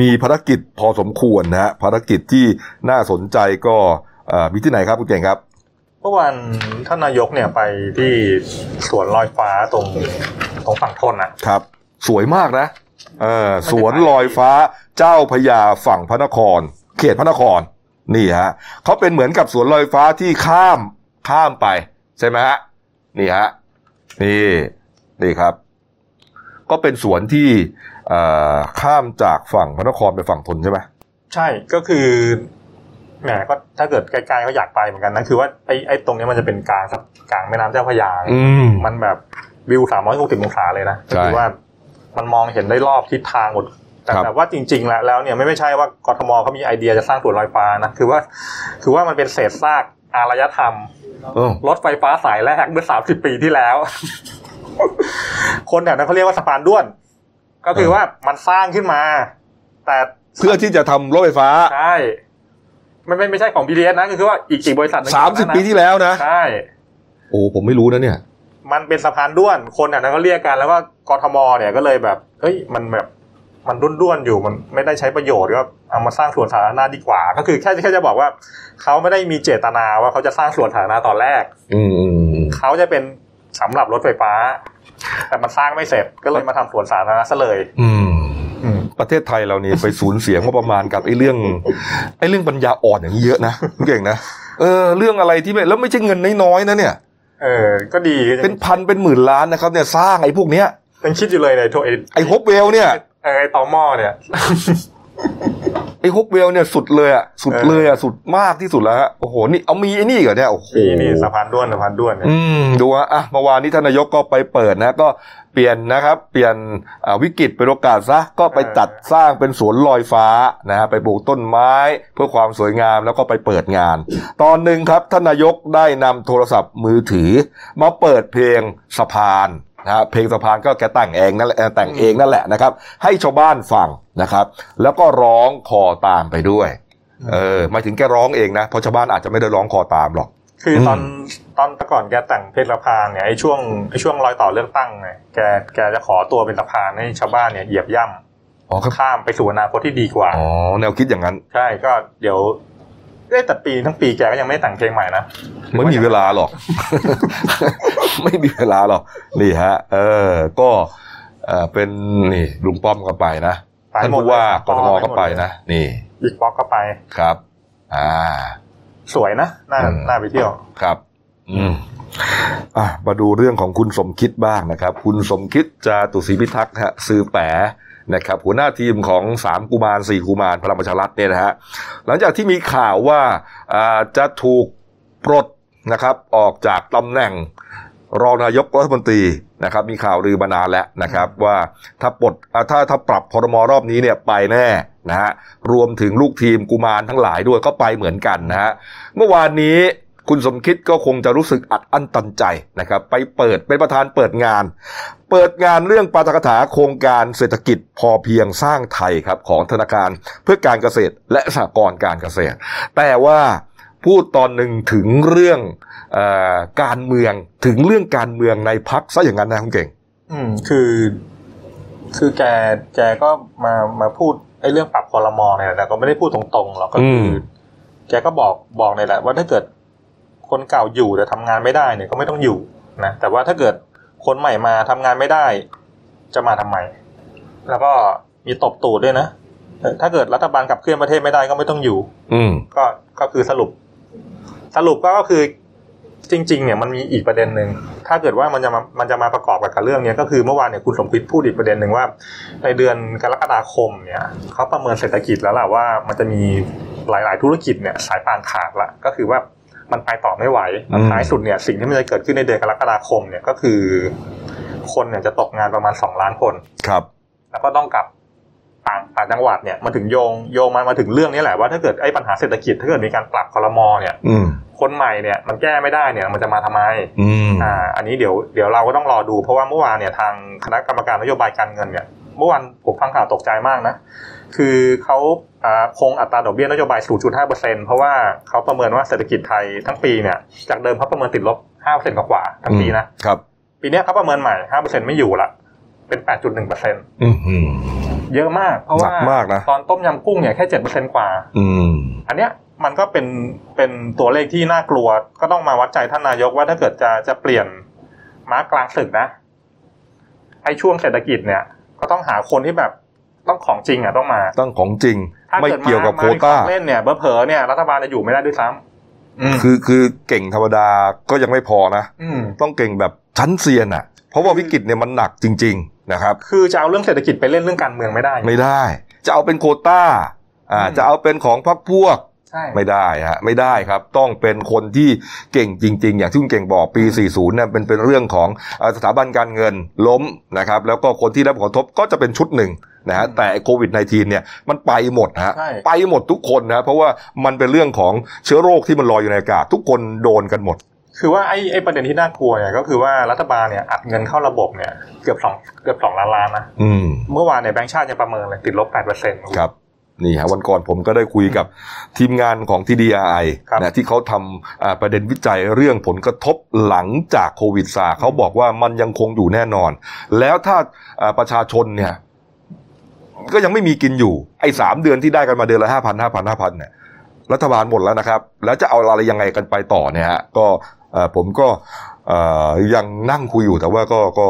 มีภารกิจพอสมควรนะฮะภารกิจที่น่าสนใจก็มีที่ไหนครับคุณเก่งครับเมื่อวันท่านนายกเนี่ยไปที่สวนลอยฟ้าตรงฝั่งทนนะครับสวยมากนะสวนลอยฟ้าเจ้าพระยาฝั่งพระนครเขตพระนครนี่ฮะเขาเป็นเหมือนกับสวนลอยฟ้าที่ข้ามไปใช่ไหมฮะนี่ฮะนี่ครับก็เป็นสวนที่ข้ามจากฝั่งพระนครไปฝั่งทนใช่ไหมใช่ก็คือแหมก็ถ้าเกิดไกลๆก็อยากไปเหมือนกันนะคือว่าไอ้ตรงนี้มันจะเป็นกลางแม่น้ำเจ้าพระยามันแบบวิว360 องศาเลยนะคือว่ามันมองเห็นได้รอบทิศทางหมดแต่ว่าจริงๆแล้วเนี่ยไม่ใช่ว่ากทมเขามีไอเดียจะสร้างสวนลอยฟ้านะคือว่ามันเป็นเศษซากอารยธรรมรถไฟฟ้าสายแรกเมื่อ30 ปีที่แล้ว คนแถวนั้นเขาเรียกว่าสะพานด้วนก็คือว่ามันสร้างขึ้นมาแต่เพื่อที่จะทำรถไฟฟ้าใช่ไม่ใช่ของ GTS นะคือว่าอีกบริษัทนึง30 ปีที่แล้วนะใช่โอ้ผมไม่รู้นะเนี่ยมันเป็นสะพานด้วนคนน่ะก็เรียกกันแล้วก็กทมเนี่ยก็เลยแบบเฮ้ยมันแบบมันด้วนๆอยู่มันไม่ได้ใช้ประโยชน์ก็เอามาสร้างสวนสาธารณะดีกว่าก็คือแค่จะบอกว่าเขาไม่ได้มีเจตนาว่าเขาจะสร้างสวนสาธารณะตอนแรกเขาจะเป็นสำหรับรถไฟฟ้าแต่มันสร้างไม่เสร็จก็เลยมาทำสวนสาธารณะซะเลยประเทศไทยเรานี่ไปสูญเสียงบประมาณกับไอ้เรื่องปัญญาอ่อนอย่างนี้เยอะนะเก่งนะเรื่องอะไรที่แล้วไม่ใช่เงินน้อยๆนะเนี่ยก็ดีเป็นพันเป็นหมื่นล้านนะครับเนี่ยสร้างไอ้พวกเนี้ยยังคิดอยู่เลยไอ้ฮอปเวลเนี่ยไอ้ตอมอเนี่ย ฮกเวลเนี่ยสุดเลยอ่ะสุดเลยอ่ะสุดมากที่สุดแล้วฮะโอ้โหนี่เอามีไอ้นี่เหรอเนี่ยโอ้โหนี่สะพานด้วนดูว่าอ่ะเมื่อวานนี้ท่านนายกก็ไปเปิดนะก็เปลี่ยนนะครับเปลี่ยนวิกฤตเป็นโอกาสซะก็ไปจัดสร้างเป็นสวนลอยฟ้านะฮะไปปลูกต้นไม้เพื่อความสวยงามแล้วก็ไปเปิดงานตอนหนึ่งครับท่านนายกได้นำโทรศัพท์มือถือมาเปิดเพลงสะพานนะฮะเพลงสะพานก็แกแต่งเองนั่นแหละนะครับให้ชาวบ้านฟังนะครับแล้วก็ร้องคอตามไปด้วยหมายถึงแกร้องเองนะเพราะชาวบ้านอาจจะไม่ได้ร้องคอตามหรอกคือตอนก่อนแกแต่งเพลงสะพานเนี่ยไอ้ช่วงรอยต่อเลือกตั้งเนี่ยแกจะขอตัวเป็นสะพานให้ชาวบ้านเนี่ยเหยียบย่ำข้ามไปสู่อนาคตที่ดีกว่าอ๋อแนวคิดอย่างนั้นใช่ก็เดี๋ยวแต่ปีทั้งปีแกก็ยังไม่แต่งเพลงใหม่นะไม่มีเวลาหรอก ไม่มีเวลาหรอกนี่ฮะก็เป็นนี่ลุงป้อมก็ไปนะท่านผู้ว่ากทมก็ไปนะนี่บิ๊กป๊อกก็ไปครับสวยนะน่าไปเที่ยวครับมาดูเรื่องของคุณสมคิดบ้างนะครับคุณสมคิดจาตุศรีพิทักษ์ฮะสื่อแปะนะครับหัวหน้าทีมของ3กุมาร4กุมารพลังประชารัฐเนี่ยนะฮะหลังจากที่มีข่าวว่าจะถูกปลดนะครับออกจากตำแหน่งรองนายกรัฐมนตรีนะครับมีข่าวลือมานานแล้วนะครับว่าถ้าปลดถ้าปรับครม.รอบนี้เนี่ยไปแน่นะฮะรวมถึงลูกทีมกุมารทั้งหลายด้วยก็ไปเหมือนกันนะฮะเมื่อวานนี้คุณสมคิดก็คงจะรู้สึกอัดอั้นตันใจนะครับไปเป็นประธานเปิดงานเรื่องปาฐกถาโครงการเศรษฐกิจพอเพียงสร้างไทยครับของธนาคารเพื่อการเกษตรและสหกรณ์การเกษตรแต่ว่าพูดตอนหนึ่งถึงเรื่องการเมืองถึงเรื่องการเมืองในพรรคซะอย่างนั้นนะคุณเก่งคือแกก็มาพูดไอ้เรื่องปรับครม.เนี่ยแต่ก็ไม่ได้พูดตรงๆหรอกก็คือแกก็บอกเนี่ยแหละว่าถ้าเกิดคนเก่าอยู่แต่ทำงานไม่ได้เนี่ยก็ไม่ต้องอยู่นะแต่ว่าถ้าเกิดคนใหม่มาทำงานไม่ได้จะมาทำไมแล้วก็มีตบตูดด้วยนะถ้าเกิดรัฐบาลขับเคลื่อนประเทศไม่ได้ก็ไม่ต้องอยู่ก็คือสรุปก็คือจริงๆเนี่ยมันมีอีกประเด็นหนึ่งถ้าเกิดว่ามันจะมาประกอบกับเรื่องนี้ก็คือเมื่อวานเนี่ยคุณสมคิดพูดอีกประเด็นหนึ่งว่าในเดือนกรกฎาคมเนี่ยเขาประเมินเศรษฐกิจแล้วล่ะว่ามันจะมีหลายๆธุรกิจเนี่ยสายป่านขาดละก็คือว่ามันไปต่อไม่ไหวท้ายสุดเนี่ยสิ่งที่มันจะเกิดขึ้นในเดือนกรกฎาคมเนี่ยก็คือคนเนี่ยจะตกงานประมาณ2ล้านคนครับแล้วก็ต้องกลับต่างจังหวัดเนี่ยมาถึงโยงมาถึงเรื่องนี้แหละว่าถ้าเกิดไอ้ปัญหาเศรษฐกิจถ้าเกิดมีการปรับครม.เนี่ยคนใหม่เนี่ยมันแก้ไม่ได้เนี่ยมันจะมาทำไมอันนี้เดี๋ยวเราก็ต้องรอดูเพราะว่าเมื่อวานเนี่ยทางคณะกรรมการนโยบายการเงินเนี่ยเมื่อวานผมฟังข่าวตกใจมากนะคือเขาคงอัตราดอกเบี้ยนโยบาย 0.5% เพราะว่าเขาประเมินว่าเศรษฐกิจไทยทั้งปีเนี่ยจากเดิมเขาประเมินติดลบ 5% กว่าทั้งปีนะครับปีนี้เขาประเมินใหม่ 5% ไม่อยู่ละเป็น 8.1% เยอะมากเพราะว่าตอนต้มยำกุ้งเนี่ยแค่ 7% กว่าอันเนี้ยมันก็เป็นตัวเลขที่น่ากลัวก็ต้องมาวัดใจท่านนายกว่าถ้าเกิดจะเปลี่ยนม้ากลางศึกนะไอ้ช่วงเศรษฐกิจเนี่ยก็ต้องหาคนที่แบบต้องของจริงอ่ะต้องมาต้องของจริงไม่เกี่ยวกับโควต้าเล่นเนี่ยเผลอเนี่ยรัฐบาลจะอยู่ไม่ได้ด้วยซ้ำคือเก่งธรรมดาก็ยังไม่พอนะต้องเก่งแบบชั้นเซียนอ่ะเพราะว่าวิกฤตเนี่ยมันหนักจริงๆนะครับคือจะเอาเรื่องเศรษฐกิจไปเล่นเรื่องการเมืองไม่ได้ไม่ได้จะเอาเป็นโควต้าจะเอาเป็นของพรรคพวกไม่ได้ฮะไม่ได้ครับต้องเป็นคนที่เก่งจริงๆอย่างที่คุณเก่งบอกปี40เนี่ยเป็นเรื่องของสถาบันการเงินล้มนะครับแล้วก็คนที่ได้ผลกระทบก็จะเป็นชุดหนึ่งนะฮะแต่โควิด-19 เนี่ยมันไปหมดฮะไปหมดทุกคนนะเพราะว่ามันเป็นเรื่องของเชื้อโรคที่มันลอยอยู่ในอากาศทุกคนโดนกันหมดคือว่าไอ้ประเด็นที่น่ากลัวเนี่ยก็คือว่ารัฐบาลเนี่ยอัดเงินเข้าระบบเนี่ยเกือบ2ล้านล้านนะเมื่อวานเนี่ยแบงก์ชาติยังประเมินเลยติดลบ 8% ครับนี่ฮะวันก่อนผมก็ได้คุยกับทีมงานของ TDI นะที่เขาทำประเด็นวิจัยเรื่องผลกระทบหลังจากโควิดซาเขาบอกว่ามันยังคงอยู่แน่นอนแล้วถ้าประชาชนเนี่ยก็ยังไม่มีกินอยู่ไอ้3เดือนที่ได้กันมาเดือนละ 5,000 เนี่ยรัฐบาลหมดแล้วนะครับแล้วจะเอาอะไรยังไงกันไปต่อเนี่ยฮะก็ผมก็ยังนั่งคุยอยู่แต่ว่าก็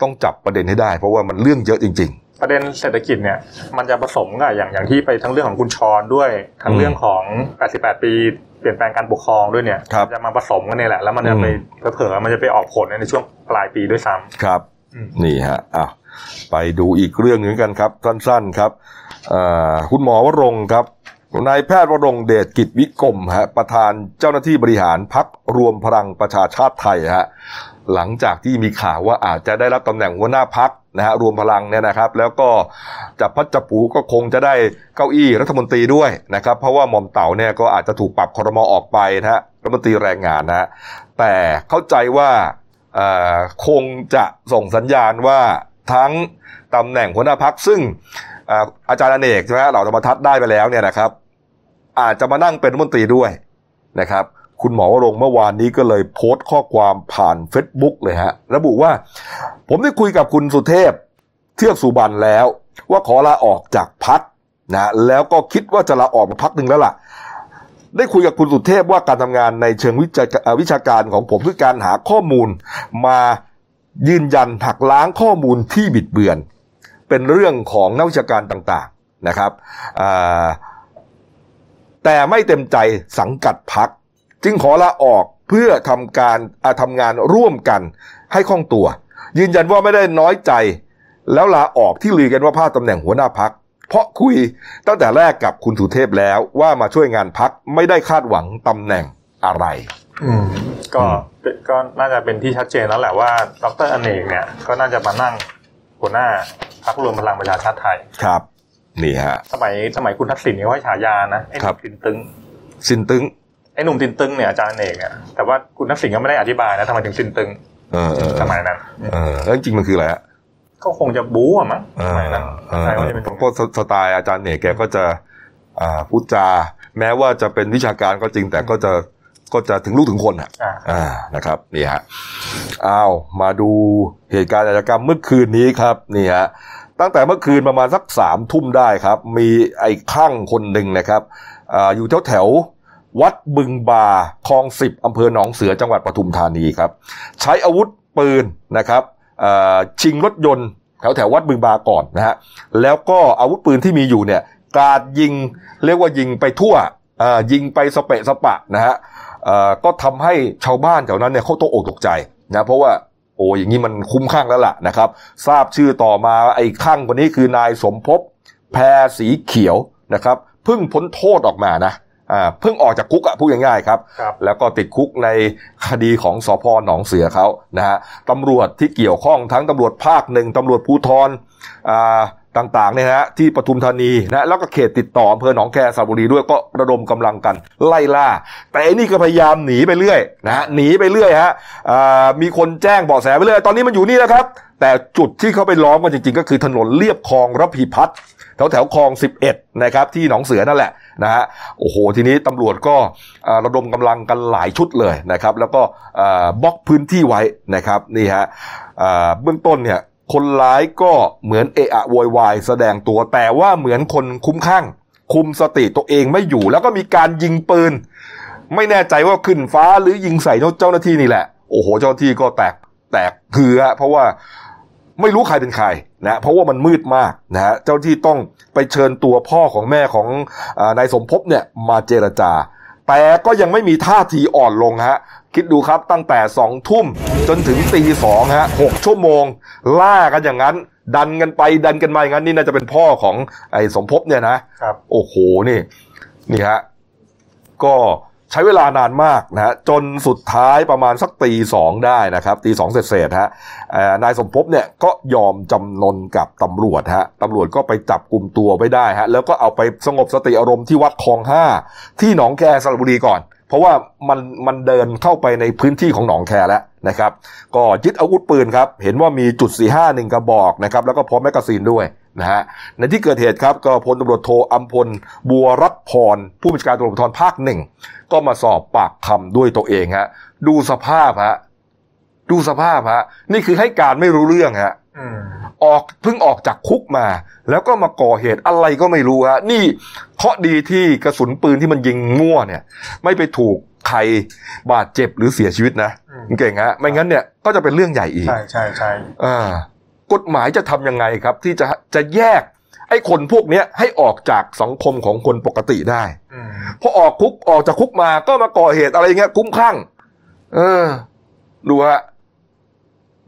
ต้องจับประเด็นให้ได้เพราะว่ามันเรื่องเยอะจริงๆประเด็นเศรษฐกิจเนี่ยมันจะผสมกับอย่างที่ไปทั้งเรื่องของคุณชรด้วยทั้งเรื่องของ88ปีเปลี่ยนแปลงการปกครองด้วยเนี่ยจะมาผสมกันเนี่ยแหละแล้วมันจะไปเผลอมันจะไปออกผลในช่วงปลายปีด้วยซ้ำครับ นี่ฮะอ้าวไปดูอีกเรื่องหนึ่งกันครับสั้นๆครับคุณหมอวรงค์ครับนายแพทย์วรงค์เดชกิจวิกรมฮะประธานเจ้าหน้าที่บริหารพรรครวมพลังประชาชาติไทยฮะหลังจากที่มีข่าวว่าอาจจะได้รับตำแหน่งหัวหน้าพรรคนะฮะรวมพลังเนี่ยนะครับแล้วก็จับพัดจับผูก็คงจะได้เก้าอี้รัฐมนตรีด้วยนะครับเพราะว่าหม่อมเต๋าเนี่ยก็อาจจะถูกปรับครม.ออกไปนะฮะรัฐมนตรีแรงงานนะแต่เข้าใจว่าคงจะส่งสัญญาณว่าทั้งตำแหน่งหัวหน้าพรรคซึ่งอาจารย์อเนกใช่ไหมเหล่าธรรมทัศน์ได้ไปแล้วเนี่ยนะครับอาจจะมานั่งเป็นรัฐมนตรีด้วยนะครับคุณหมอวรงค์เมื่อวานนี้ก็เลยโพสต์ข้อความผ่าน Facebook เลยฮะระบุว่าผมได้คุยกับคุณสุเทพเทือกสุบรรณแล้วว่าขอลาออกจากพรรคนะแล้วก็คิดว่าจะลาออกมาพักหนึ่งแล้วล่ะได้คุยกับคุณสุเทพว่าการทำงานในเชิงวิชาการของผมคือการหาข้อมูลมายืนยันหักล้างข้อมูลที่บิดเบือนเป็นเรื่องของนักวิชาการต่างๆนะครับแต่ไม่เต็มใจสังกัดพรรคจึงขอลาออกเพื่อทำงานร่วมกันให้คล่องตัวยืนยันว่าไม่ได้น้อยใจแล้วลาออกที่ลือกันว่าพลาดตำแหน่งหัวหน้าพรรคเพราะคุยตั้งแต่แรกกับคุณสุเทพแล้วว่ามาช่วยงานพรรคไม่ได้คาดหวังตำแหน่งอะไรก็น่าจะเป็นที่ชัดเจนแล้วแหละว่าดร.อเนกเนี่ยก็น่าจะมานั่งหัวหน้าพรรครวมพลังประชาชาติไทยครับนี่ฮะสมัยคุณทักษิณเนี่ยให้ฉายานะไอ้สินตึงไอ้หนุ่มสินตึงเนี่ยอาจารย์อเนกเนี่ยแต่ว่าคุณทักษิณก็ไม่ได้อธิบายนะทำไมถึงสินตึงสมัยนั้นแล้วจริงมันคืออะไรฮะก็คงจะบู๊อ่ะมั้งสมัยนั้นใช่ว่าจะเป็นพวกสไตล์อาจารย์อเนกแกก็จะพูดจาแม้ว่าจะเป็นวิชาการก็จริงแต่ก็จะถึงลูกถึงคนอ่ะนะครับนี่ฮะอ้าวมาดูเหตุการณ์อาชญากรรมเมื่อคืนนี้ครับนี่ฮะตั้งแต่เมื่อคืนประมาณสัก 3 ทุ่มได้ครับมีไอ้คลั่งคนหนึ่งนะครับอยู่แถววัดบึงบาคลอง10อำเภอหนองเสือจังหวัดปทุมธานีครับใช้อาวุธปืนนะครับชิงรถยนต์แถววัดบึงบาก่อนนะฮะแล้วก็อาวุธปืนที่มีอยู่เนี่ยกราดยิงเรียกว่ายิงไปทั่วยิงไปสเปะสปะนะฮะก็ทำให้ชาวบ้านแถวนั้นเนี่ยเขาต้องอกตกใจนะเพราะว่าโอ้อย่างนี้มันคุ้มข้างแล้วล่ะนะครับทราบชื่อต่อมาไอ้ข้างคนนี้คือนายสมภพแพรสีเขียวนะครับเพิ่งพ้นโทษออกมานะเพิ่งออกจากคุกอ่ะพูดง่ายๆครับแล้วก็ติดคุกในคดีของสภ.หนองเสือเขานะฮะตำรวจที่เกี่ยวข้องทั้งตำรวจภาคหนึ่งตำรวจภูธรต่างๆเนี่ยฮะที่ปทุมธานีนะแล้วก็เขตติดต่ออำเภอหนองแคสระบุรีด้วยก็ระดมกำลังกันไล่ล่าแต่ไอ้นี่ก็พยายามหนีไปเรื่อยนะฮะหนีไปเรื่อยฮะมีคนแจ้งเบาะแสไปเรื่อยตอนนี้มันอยู่นี่แล้วครับแต่จุดที่เขาไปล้อมกันจริงๆก็คือถนนเลียบคลองระพีพัฒน์แถวคลอง11นะครับที่หนองเสือนั่นแหละนะฮะโอ้โหทีนี้ตำรวจก็ระดมกำลังกันหลายชุดเลยนะครับแล้วก็บล็อกพื้นที่ไว้นะครับนี่ฮะเบื้องต้นเนี่ยคนร้ายก็เหมือนเอะอะโวยวายแสดงตัวแต่ว่าเหมือนคนคุ้มข้างคุมสติตัวเองไม่อยู่แล้วก็มีการยิงปืนไม่แน่ใจว่าขึ้นฟ้าหรือยิงใส่เจ้าหน้าที่นี่แหละโอ้โหเจ้าหน้าที่ก็แตกคือฮะเพราะว่าไม่รู้ใครเป็นใครนะเพราะว่ามันมืดมากนะฮะเจ้าหน้าที่ต้องไปเชิญตัวพ่อของแม่ของนายสมภพเนี่ยมาเจรจาแต่ก็ยังไม่มีท่าทีอ่อนลงฮะคิดดูครับตั้งแต่ 2 ทุ่มจนถึง 2 ฮะ 6 ชั่วโมงล่ากันอย่างนั้นดันกันไปดันกันมาอย่างนั้นนี่น่าจะเป็นพ่อของไอ้สมภพเนี่ยนะครับโอ้โหนี่ฮะก็ใช้เวลานานมากนะฮะจนสุดท้ายประมาณสัก 2 ได้นะครับ2 เสร็จฮะนายสมภพเนี่ยก็ยอมจำนนกับตำรวจฮะตำรวจก็ไปจับกุมตัวไว้ได้ฮะแล้วก็เอาไปสงบสติอารมณ์ที่วัดคลอง5ที่หนองแคสระบุรีก่อนเพราะว่ามันเดินเข้าไปในพื้นที่ของหนองแคแล้วนะครับก็ยึดอาวุธปืนครับเห็นว่ามีจุด451กระบอกนะครับแล้วก็พร้อมแมกกาซีนด้วยนะฮะในที่เกิดเหตุครับก็พลตำรวจโทอัมพลบัวรัตน์พรผู้บัญชาการตำรวจภูธรภาค1ก็มาสอบปากคำด้วยตัวเองฮะดูสภาพฮะนี่คือให้การไม่รู้เรื่องฮะเพิ่งออกจากคุกมาแล้วก็มาก่อเหตุอะไรก็ไม่รู้ฮะนี่เคราะห์ดีที่กระสุนปืนที่มันยิงมั่วเนี่ยไม่ไปถูกใครบาดเจ็บหรือเสียชีวิตนะเก่งฮะไม่งั้นเนี่ยก็จะเป็นเรื่องใหญ่อีกใช่กฎหมายจะทำยังไงครับที่จะแยกไอ้คนพวกนี้ให้ออกจากสังคมของคนปกติได้พอออกจากคุกมาก็มาก่อเหตุอะไรเงี้ยคุ้มคลั่งดูฮะ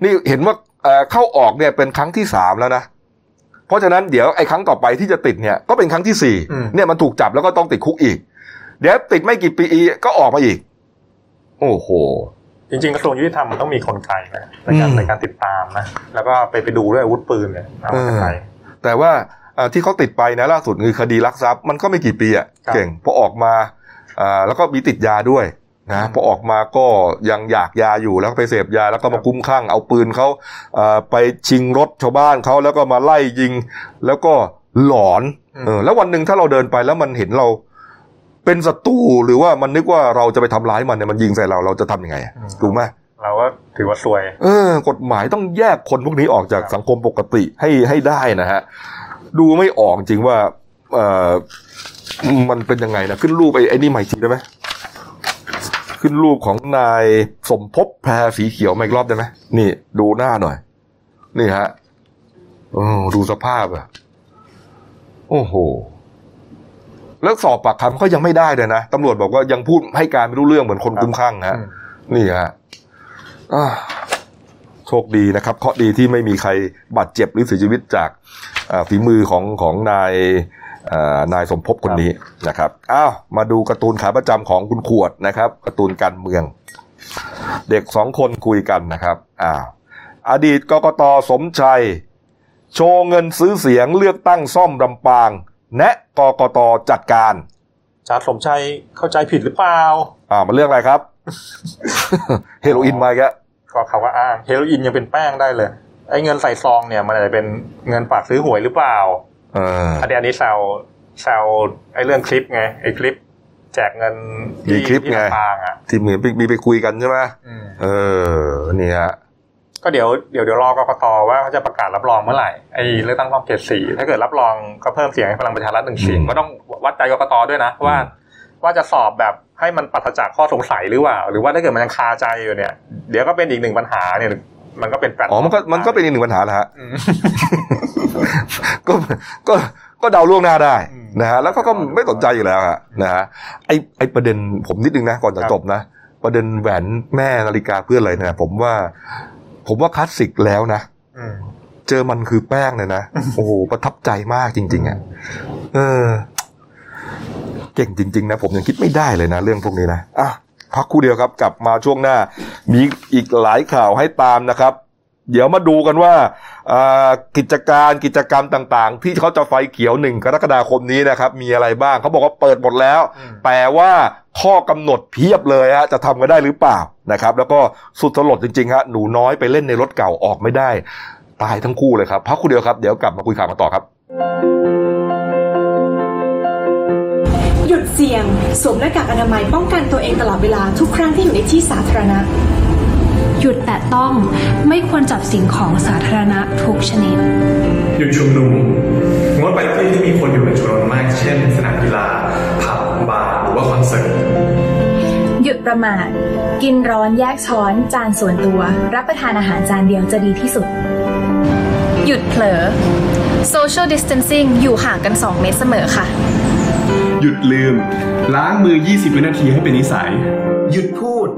นี่เห็นว่า เข้าออกเนี่ยเป็นครั้งที่3แล้วนะเพราะฉะนั้นเดี๋ยวไอ้ครั้งต่อไปที่จะติดเนี่ยก็เป็นครั้งที่4เนี่ยมันถูกจับแล้วก็ต้องติดคุกอีกเดี๋ยวติดไม่กี่ปีก็ออกมาอีกโอ้โหจริงๆกระทรวงยุติธรรมมันต้องมีคนไกลนะในการติดตามนะแล้วก็ไปดูด้วยอาวุธปืนเนี่ยเอามาไกลแต่ว่าที่เขาติดไปนะล่าสุดคือคดีลักทรัพย์มันก็ไม่กี่ปีอ่ะเก่งพอออกมาแล้วก็มีติดยาด้วยนะพอออกมาก็ยังอยากยาอยู่แล้วไปเสพยาแล้วก็มาคุ้มคลั่งเอาปืนเขาไปชิงรถชาวบ้านเขาแล้วก็มาไล่ยิงแล้วก็หลอนแล้ววันหนึ่งถ้าเราเดินไปแล้วมันเห็นเราเป็นศัตรูหรือว่ามันนึกว่าเราจะไปทำร้ายมันเนี่ยมันยิงใส่เราจะทำยังไงถูกไหมเราก็ถือว่าซวยกฎหมายต้องแยกคนพวกนี้ออกจากสังคมปกติให้ได้นะฮะดูไม่ออกจริงว่ามันเป็นยังไงนะขึ้นรูปไอ้นี่ใหม่จริงได้ไหมขึ้นรูปของนายสมภพแพรสีเขียวมาอีกรอบได้ไหมนี่ดูหน้าหน่อยนี่ฮะดูสภาพอะโอ้โหแล้วสอบปากคำก็ยังไม่ได้เลยนะตำรวจบอกว่ายังพูดให้การไม่รู้เรื่องเหมือนคนคุ้มคลั่งนะนี่ฮะโชคดีนะครับเคราะห์ดีที่ไม่มีใครบาดเจ็บหรือเสียชีวิตจากฝีมือของนายสมภพคนนี้นะครับอ้าวมาดูการ์ตูนขาประจำของคุณขวดนะครับการ์ตูนการเมืองเด็ก2คนคุยกันนะครับอดีตกกต.สมชัยโชว์เงินซื้อเสียงเลือกตั้งซ่อมลำปางแนะกกต.จัดการอาจารย์สมชัยเข้าใจผิดหรือเปล่ามันเรื่องอะไรครับ เฮโรอีนมาแกก็เขาก็อ้างเฮโรอีนยังเป็นแป้งได้เลยไอ้เงินใส่ซองเนี่ยมันอาจจะเป็นเงินฝากซื้อหวยหรือเปล่าอันนี้แซวไอ้เรื่องคลิปไงไอ้คลิปแจกเงินที่คลิปไงที่เหมือนมีไปคุยกันใช่ไหมนี่ฮะก็เดี๋ยวรอกกต.ว่าเขาจะประกาศรับรองเมื่อไหร่ไอ้เลือกตั้งรอบเขตสี่ถ้าเกิดรับรองก็เพิ่มเสียงให้พลังประชารัฐ1 เสียงก็ต้องวัดใจกกต.ด้วยนะว่าจะสอบแบบให้มันปราศจากข้อสงสัยหรือเปล่าหรือว่าถ้าเกิดมันยังคาใจอยู่เนี่ยเดี๋ยวก็เป็นอีกหนึ่งปัญหาเนี่ยมันก็เป็นมันก็เป็นอีกหนึ่งปัญหาแหละฮะก็เดาล่วงหน้าได้นะฮะแล้วก็ไม่สนใจอยู่แล้วฮะนะฮะไอ้ประเด็นผมนิดนึงนะก่อนจะจบนะประเด็นแหวนแม่นาฬิกาเพื่อนอะไรเนี่ยผมว่าคลาสสิกแล้วนะเจอมันคือแป้งเลยนะโอ้โหประทับใจมากจริงๆอ่ะเก่งจริงๆนะผมยังคิดไม่ได้เลยนะเรื่องพวกนี้นะพักคู่เดียวครับกลับมาช่วงหน้ามีอีกหลายข่าวให้ตามนะครับเดี๋ยวมาดูกันว่ากิจกรรมต่างๆที่เขาจะไฟเขียว1กรกฎาคมนี้นะครับมีอะไรบ้างเขาบอกว่าเปิดหมดแล้วแต่ว่าข้อกำหนดเพียบเลยฮะจะทำกันได้หรือเปล่านะครับแล้วก็สุดสลดจริงๆฮะหนูน้อยไปเล่นในรถเก่าออกไม่ได้ตายทั้งคู่เลยครับพักคู่เดียวครับเดี๋ยวกลับมาคุยข่าวกันต่อครับหยุดเสี่ยงสวมหน้ากากอนามัยป้องกันตัวเองตลอดเวลาทุกครั้งที่อยู่ในที่สาธารณะหยุดแตะต้องไม่ควรจับสิ่งของสาธารณะทุกชนิดหยุดชุมนุมงดไปที่ที่มีคนอยู่เป็นจำนวนมากเช่นสนามกีฬาผับบาร์หรือว่าคอนเสิร์ตหยุดประมาทกินร้อนแยกช้อนจานส่วนตัวรับประทานอาหารจานเดียวจะดีที่สุดหยุดเผลอ Social Distancing อยู่ห่างกัน2 เมตรเสมอค่ะหยุดลืมล้างมือ20วินาทีให้เป็นนิสัยหยุดพูด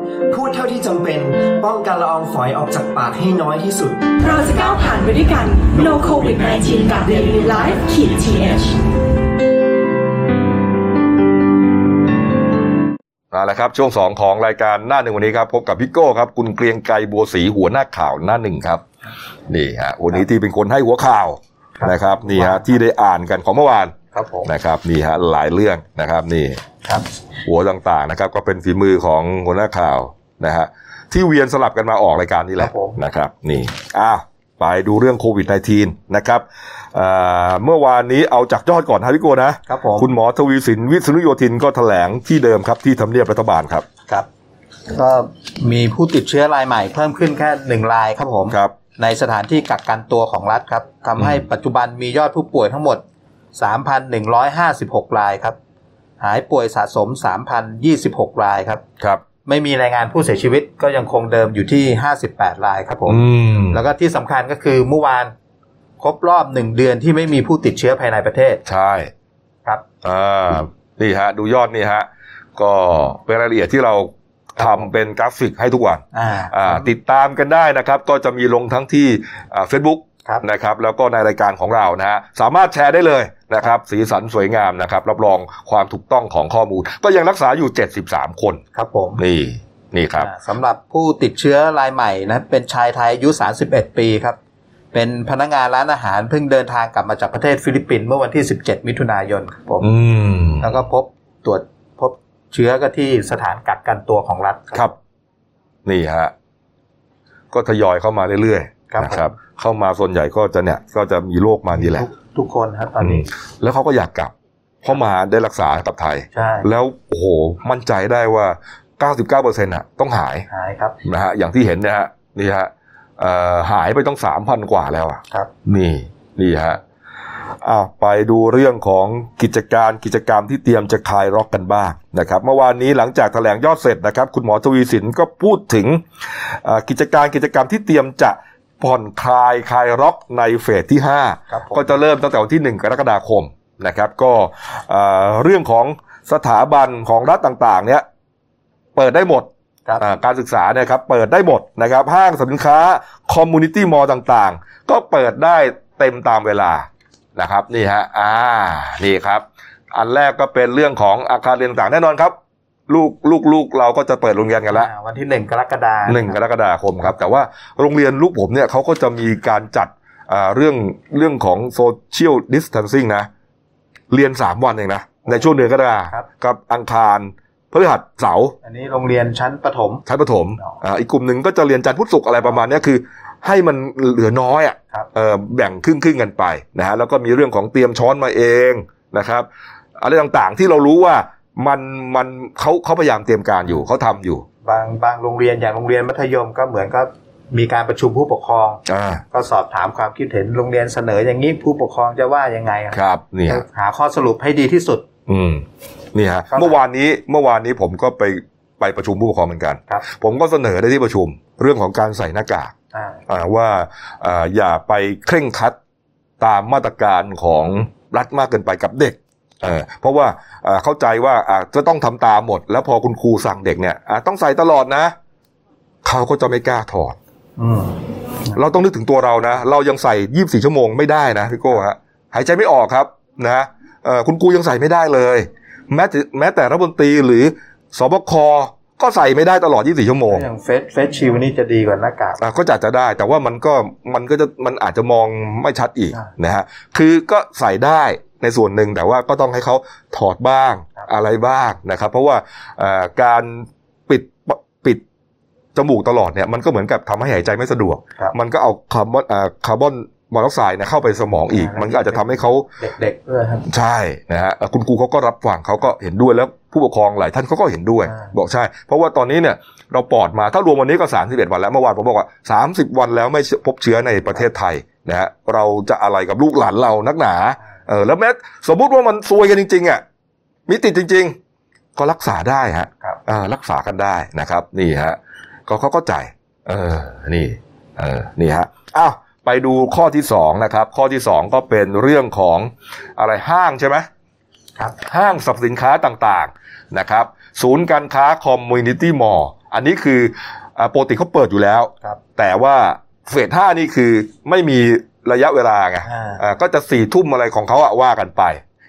เท่าที่จำเป็นป้องกันละอองฝอยออกจากปากให้น้อยที่สุดเราจะก้าวผ่านไปด้วยกัน No COVID-19 กับ Daily News Live GTS เอาละครับช่วง2ของรายการหน้าหนึ่งวันนี้ครับพบกับพี่โก้ครับคุณเกรียงไกรบัวศรีหัวหน้าข่าวหน้าหนึ่งครับนี่ฮะวันนี้ที่เป็นคนให้หัวข่าวนะครับนี่ฮะที่ได้อ่านกันของเมื่อวานนะครับนี่ฮะหลายเรื่องนะครับนี่ครับหัวต่างๆนะครับก็เป็นฝีมือของหัวหน้าข่าวนะฮะที่เวียนสลับกันมาออกรายการนี่แหละนะครับนี่ไปดูเรื่องโควิด -19 นะครับเมื่อวานนี้เอาจากยอดก่อนครับพี่โกนะครับผมคุณหมอทวีสินวิษณุโยธินก็แถลงที่เดิมครับที่ทำเนียบรัฐบาลครับครับก็มีผู้ติดเชื้อรายใหม่เพิ่มขึ้นแค่1รายครับผมครับในสถานที่กักกันตัวของรัฐครับทำให้ปัจจุบันมียอดผู้ป่วยทั้งหมด3,156 รายครับหายป่วยสะสม 3,026 รายครับครับไม่มีรายงานผู้เสียชีวิตก็ยังคงเดิมอยู่ที่58รายครับผมแล้วก็ที่สำคัญก็คือเมื่อวานครบรอบ1เดือนที่ไม่มีผู้ติดเชื้อภายในประเทศใช่ครับนี่ฮะดูยอดนี่ฮะก็เป็นรายละเอียดที่เรา ทำเป็นกราฟิกให้ทุกวันติดตามกันได้นะครับก็จะมีลงทั้งที่ Facebook นะครับแล้วก็ในรายการของเรานะฮะสามารถแชร์ได้เลยนะครับสีสันสวยงามนะครับรับรองความถูกต้องของข้อมูลก็ยังรักษาอยู่73คนครับผมนี่ครับสำหรับผู้ติดเชื้อรายใหม่นะเป็นชายไทยอายุ31ปีครับเป็นพนักงานร้านอาหารเพิ่งเดินทางกลับมาจากประเทศฟิลิปปินส์เมื่อวันที่17มิถุนายนครับผมแล้วก็พบเชื้อก็ที่สถานกักกันตัวของรัฐครับนี่ฮะก็ทยอยเข้ามาเรื่อยๆนะครับเข้ามาส่วนใหญ่ก็จะเนี่ยก็จะมีโรคมานี่แหละทุกคนครับตอนนี้แล้วเขาก็อยากกลับเพราะมาได้รักษากับไทยแล้วโอ้โหมั่นใจได้ว่า99% น่ะต้องหายครับนะฮะอย่างที่เห็นนะฮะนี่ฮะหายไปต้อง 3,000 กว่าแล้วอ่ะครับนี่ฮะไปดูเรื่องของกิจกรรมที่เตรียมจะคลายล็อกกันบ้างนะครับเมื่อวานนี้หลังจากแถลงยอดเสร็จนะครับคุณหมอทวีสินก็พูดถึงกิจกรรมที่เตรียมจะผ่อนคลายล็อกในเฟสที่5ก็จะเริ่มตั้งแต่วันที่1กรกฎาคมนะครับก็เรื่องของสถาบันของรัฐต่างๆเนี่ยเปิดได้หมดการศึกษาเนี่ยครับเปิดได้หมดนะครับห้างสรรพสินค้าคอมมูนิตี้มอลล์ต่างๆก็เปิดได้เต็มตามเวลานะครับนี่ฮะนี่ครับอันแรกก็เป็นเรื่องของอาคารเรียนต่างแน่นอนครับลูกเราก็จะเปิดโรงเรียนกันแล้ววันที่1 กรกฎาคมครับแต่ว่าโรงเรียนลูกผมเนี่ยเขาก็จะมีการจัดเรื่องของโซเชียลดิสแทนซิ่งนะเรียน3วันเองนะในช่วงเดือนกรกฎาคมกับอังคารพฤหัสเสาร์อันนี้โรงเรียนชั้นประถมอีกกลุ่มนึงก็จะเรียนจันทร์พุธศุกร์อะไรประมาณนี้คือให้มันเหลือน้อยแบ่งครึ่งๆกันไปนะฮะแล้วก็มีเรื่องของเตรียมช้อนมาเองนะครับอะไรต่างๆที่เรารู้ว่ามันเขาพยายามเตรียมการอยู่เขาทำอยู่บางโรงเรียนอย่างโรงเรียนมัธยมก็เหมือนกับมีการประชุมผู้ปกครองก็สอบถามความคิดเห็นโรงเรียนเสนออย่างนี้ผู้ปกครองจะว่ายังไงครับนี่หาข้อสรุปให้ดีที่สุดนี่ฮะเมื่อวานนี้ผมก็ไปประชุมผู้ปกครองเหมือนกันผมก็เสนอได้ที่ประชุมเรื่องของการใส่หน้ากากว่าอย่าไปเคร่งครัดตามมาตรการของรัฐมากเกินไปกับเด็กเพราะว่าเข้าใจว่าจะต้องทำตามหมดแล้วพอคุณครูสั่งเด็กเนี่ยต้องใส่ตลอดนะเขาก็จะไม่กล้าถอดเราต้องนึกถึงตัวเรานะเรายังใส่24ชั่วโมงไม่ได้นะพี่โก้ฮะหายใจไม่ออกครับนะคุณครูยังใส่ไม่ได้เลยแม้แต่รัฐมนตรีหรือสบคก็ใส่ไม่ได้ตลอด24ชั่วโมงอย่างเฟซชิลนี่จะดีกว่าหน้ากากก็จะได้แต่ว่ามันอาจจะมองไม่ชัดอีกนะฮะคือก็ใส่ได้ในส่วนหนึ่งแต่ว่าก็ต้องให้เขาถอดบ้างอะไรบ้างนะครับเพราะว่าการปิดจมูกตลอดเนี่ยมันก็เหมือนกับทำให้หายใจไม่สะดวกมันก็เอาคาร์บอนมอนอกไซด์เข้าไปสมองอีกมันก็อาจจะทำให้เขาเด็กๆใช่นะฮะคุณครูเขาก็รับฟังเขาก็เห็นด้วยแล้วผู้ปกครองหลายท่านเขาก็เห็นด้วยบอกใช่เพราะว่าตอนนี้เนี่ยเราปลอดมาถ้ารวมวันนี้ก็31วันแล้วเมื่อวานผมบอกว่า30วันแล้วไม่พบเชื้อในประเทศไทยนะฮะเราจะอะไรกับลูกหลานเรานักหนาแล้วแม้สมมติว่ามันซวยกันจริงๆมีติดจริงๆก็รักษาได้ฮะรักษากันได้นะครับนี่ฮะก็เขาก็ใจนี่ฮะไปดูข้อที่2นะครับข้อที่2ก็เป็นเรื่องของอะไรห้างใช่ไหมครับห้างสรรพสินค้าต่างๆนะครับศูนย์การค้าคอมมูนิตี้มอลล์อันนี้คือปกติเขาเปิดอยู่แล้วแต่ว่าเฟส5นี่คือไม่มีระยะเวลาไงก็จะ4 ทุ่มอะไรของเขาว่ากันไป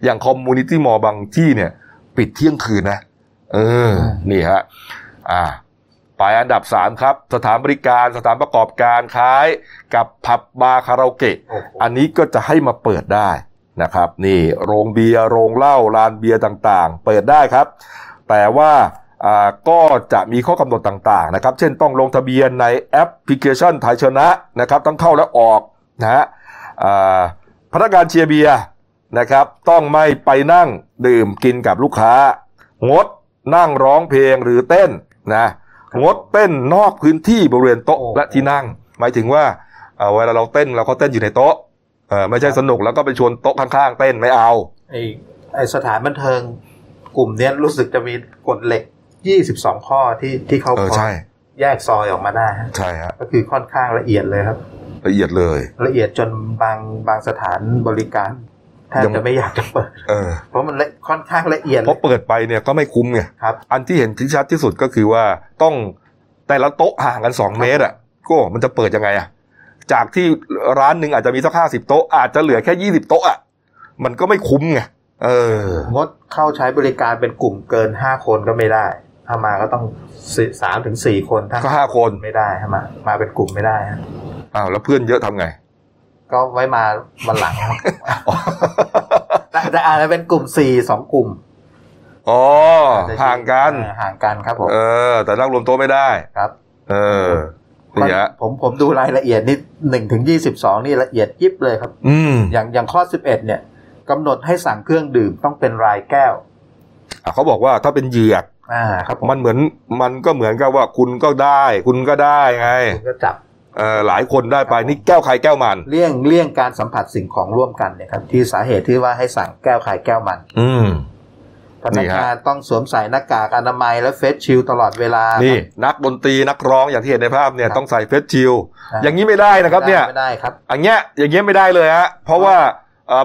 อย่างคอมมูนิตี้มอลล์บางที่เนี่ยปิดเที่ยงคืนนะนี่ฮะไปอันดับ3ครับสถานบริการสถานประกอบการคล้ายกับผับบาร์คาราโอเกะอันนี้ก็จะให้มาเปิดได้นะครับนี่โรงเบียร์โรงเหล้าลานเบียร์ต่างๆเปิดได้ครับแต่ว่าก็จะมีข้อกำหนดต่างๆนะครับเช่นต้องลงทะเบียนในแอปพลิเคชันไทยชนะนะครับทั้งเข้าและออกนะฮะพนักงานเชียร์เบียร์นะครับต้องไม่ไปนั่งดื่มกินกับลูกค้างดนั่งร้องเพลงหรือเต้นนะงดเต้นนอกพื้นที่บริเวณโต๊ะและที่นั่งหมายถึงว่าเวลาเราเต้นเราก็เต้นอยู่ในโต๊ะไม่ใช่สนุกแล้วก็ไปชวนโต๊ะข้างๆเต้นไม่เอาไอสถานบันเทิงกลุ่มนี้รู้สึกจะมีกฎเหล็ก22ข้อที่เขาแยกซอยออกมาได้ใช่ฮะก็คือค่อนข้างละเอียดเลยครับละเอียดจนบางสถานบริการ แทบจะไม่อยากจะเปิดเพราะมันค่อนข้างละเอียดเพราะเปิดไปเนี่ยก็ไม่คุ้มไงอันที่เห็นชัดที่สุดก็คือว่าต้องแต่ละโต๊ะห่างกัน2เมตรอ่ะก็มันจะเปิดยังไงอ่ะจากที่ร้านนึงอาจจะมีสัก50โต๊ะอาจจะเหลือแค่20โต๊ะอ่ะมันก็ไม่คุ้มไงงดเข้าใช้บริการเป็นกลุ่มเกิน5คนก็ไม่ได้ถ้ามาก็ต้อง 3-4 คนถ้าก็5คนไม่ได้ถ้ามาเป็นกลุ่มไม่ได้อ้าวแล้วเพื่อนเยอะทำไงก็ไว้มาวันหลังแต่อาจจะเป็นกลุ่ม4 2กลุ่มอ๋อห่างกันครับผมแต่นั่งรวมโต๊ะไม่ได้ครับผมดูรายละเอียดนี่1ถึง22นี่ละเอียดยิบเลยครับอย่างข้อ11เนี่ยกำหนดให้สั่งเครื่องดื่มต้องเป็นรายแก้วเขาบอกว่าถ้าเป็นเหยือกมันก็เหมือนกับว่าคุณก็ได้ไงคุณก็จับหลายคนได้ไปนี่แก้วใครแก้วมันเลี่ยงการสัมผัสสิ่งของร่วมกันเนี่ยครับที่สาเหตุที่ว่าให้สั่งแก้วใครแก้วมันพนักงานต้องสวมใส่หน้ากากอนามัยและเฟซชิลด์ตลอดเวลานี่นักดนตรีนักร้องอย่างที่เห็นในภาพเนี่ยต้องใส่เฟซชิลด์อย่างนี้ไม่ได้นะครับเนี่ยไม่ได้ครับอย่างเงี้ยไม่ได้เลยฮะเพราะว่า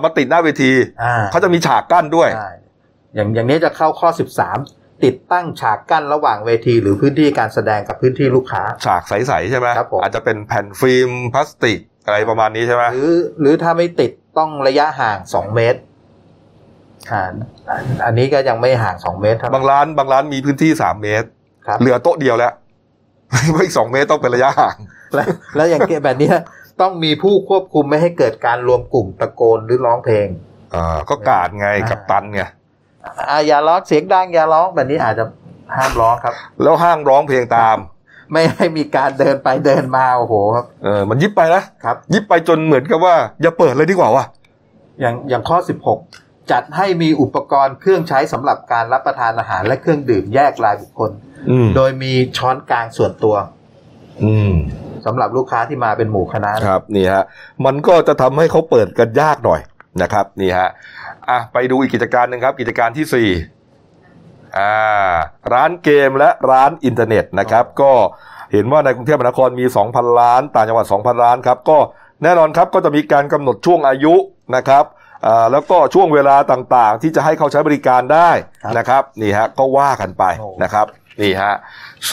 มาติดหน้าเวทีเขาจะมีฉากกั้นด้วยอย่างนี้จะเข้าข้อ13ติดตั้งฉากกั้นระหว่างเวทีหรือพื้นที่การแสดงกับพื้นที่ลูกค้าฉากใสๆใช่ไหมครับอาจจะเป็นแผ่นฟิล์มพลาสติกอะไรประมาณนี้ใช่ไหมหรือถ้าไม่ติดต้องระยะห่าง2เมตรอันนี้ก็ยังไม่ห่าง2เมตรบางร้านมีพื้นที่3เมตรเหลือโต๊ะเดียวแล้วเพราะอีก2เมตรต้องเป็นระยะห่างแล้วอย่างเกี่ยวแบบนี้ต้องมีผู้ควบคุมไม่ให้เกิดการรวมกลุ่มตะโกนหรือร้องเพลงก็การ์ดไงกัปตันไงอย่าร้องเสียงดังอย่าร้องแบบนี้อาจจะห้ามร้องครับแล้วห้ามร้องเพลงตามไม่ให้มีการเดินไปเดินมาโอ้โหครับมันยิบไปนะครับยิบไปจนเหมือนกับว่าอย่าเปิดเลยดีกว่าว่ะอย่างข้อ16จัดให้มีอุปกรณ์เครื่องใช้สำหรับการรับประทานอาหารและเครื่องดื่มแยกรายบุคคลโดยมีช้อนกลางส่วนตัวสำหรับลูกค้าที่มาเป็นหมู่คณะครับนี่ฮะมันก็จะทำให้เขาเปิดกันยากหน่อยนะครับนี่ฮะไปดูอีกกิจการหนึ่งครับกิจการที่4ร้านเกมและร้านอินเทอร์เน็ตนะครับก็เห็นว่าในกรุงเทพมหานครมี 2,000 ล้านต่างจังหวัด 2,000 ล้านครับก็แน่นอนครับก็จะมีการกำหนดช่วงอายุนะครับแล้วก็ช่วงเวลาต่างๆที่จะให้เขาใช้บริการได้นะครับนี่ฮะก็ว่ากันไปนะครับนี่ฮะ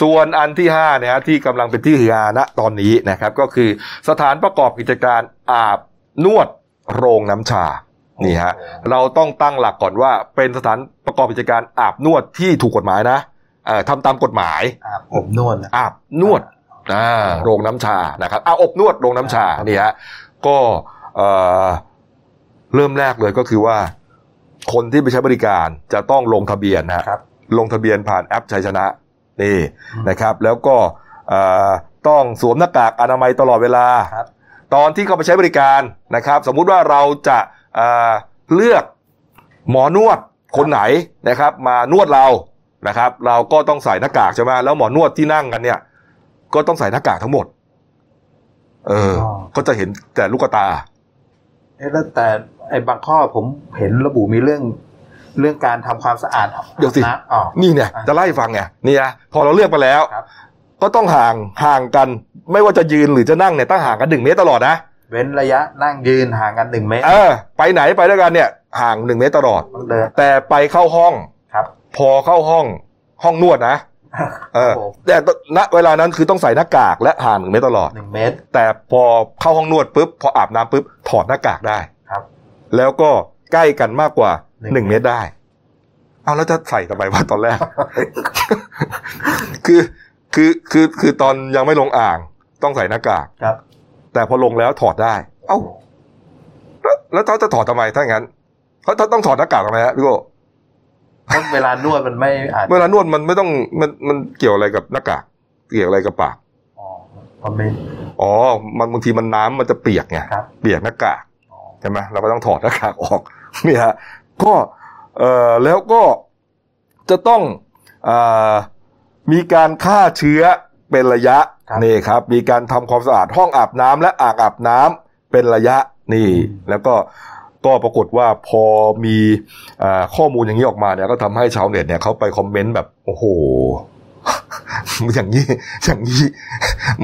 ส่วนอันที่5เนี่ยที่กำลังเป็นที่ฮือฮาณตอนนี้นะครับก็คือสถานประกอบกิจการอาบนวดโรงน้ำชานี่ฮะเราต้องตั้งหลักก่อนว่าเป็นสถานประกอบกิจการอาบนวดที่ถูกกฎหมายนะทำตามกฎหมายอบนวดอาบนวดโรงน้ำชานะครับอบนวดโรงน้ำชานี่ฮะก็เริ่มแรกเลยก็คือว่าคนที่ไปใช้บริการจะต้องลงทะเบียนนะครับลงทะเบียนผ่านแอปชัยชนะนี่นะครับแล้วก็ต้องสวมหน้ากากอนามัยตลอดเวลาตอนที่เข้าไปใช้บริการนะครับสมมุติว่าเราจะเลือกหมอนวดคนไหนนะครับมานวดเรานะครับเราก็ต้องใส่หน้ากากใช่ไหมแล้วหมอนวดที่นั่งกันเนี่ยก็ต้องใส่หน้ากากทั้งหมดก็จะเห็นแต่ลูกตาแต่ไอ้บางข้อผมเห็นระบุมีเรื่องการทำความสะอาดเดี๋ยวสินี่เนี่ยจะไล่ฟังไงนี่นะพอเราเลือกไปแล้วก็ต้องห่างกันไม่ว่าจะยืนหรือจะนั่งเนี่ยต้องห่างกัน1 เมตรตลอดนะเว้นระยะนั่งยืนห่างกัน1 เมตรไปไหนไปด้วยกันเนี่ยห่าง1 เมตรตลอดแต่ไปเข้าห้องพอเข้าห้องนวดนะแต่ณเวลานั้นคือต้องใส่หน้ากากและห่าง1 เมตรตลอด1 เมตรแต่พอเข้าห้องนวดปุ๊บพออาบน้ำปุ๊บถอดหน้ากากได้ครับแล้วก็ใกล้กันมากกว่า1 เมตรได้เอาแล้วจะใส่ทำไมวะตอนแรก คือตอนยังไม่ลงอ่างต้องใส่หน้ากากครับแต่พอลงแล้วถอดได้เอ้าแล้วเขาจะถอดทำไมถ้างั้นเขาต้องถอดหน้ากากทำไมฮะพี่โก้เวลานวดมันไม่เวลานวดมันไม่ต้องมันเกี่ยวอะไรกับหน้ากากเกี่ยวอะไรกับปากมันบางทีมันน้ำมันจะเปียกไงเปียกหน้ากากใช่ไหมเราก็ต้องถอดหน้ากากออกนี่ฮะก็แล้วก็จะต้องมีการฆ่าเชื้อเป็นระยะนี่ครับมีการทำความสะอาดห้องอาบน้ำและอ่างอาบน้ำเป็นระยะนี่แล้วก็ปรากฏว่าพอมีข้อมูลอย่างนี้ออกมาเนี่ยก็ทำให้ชาวเน็ตเนี่ยเขาไปคอมเมนต์แบบโอ้โหอย่างนี้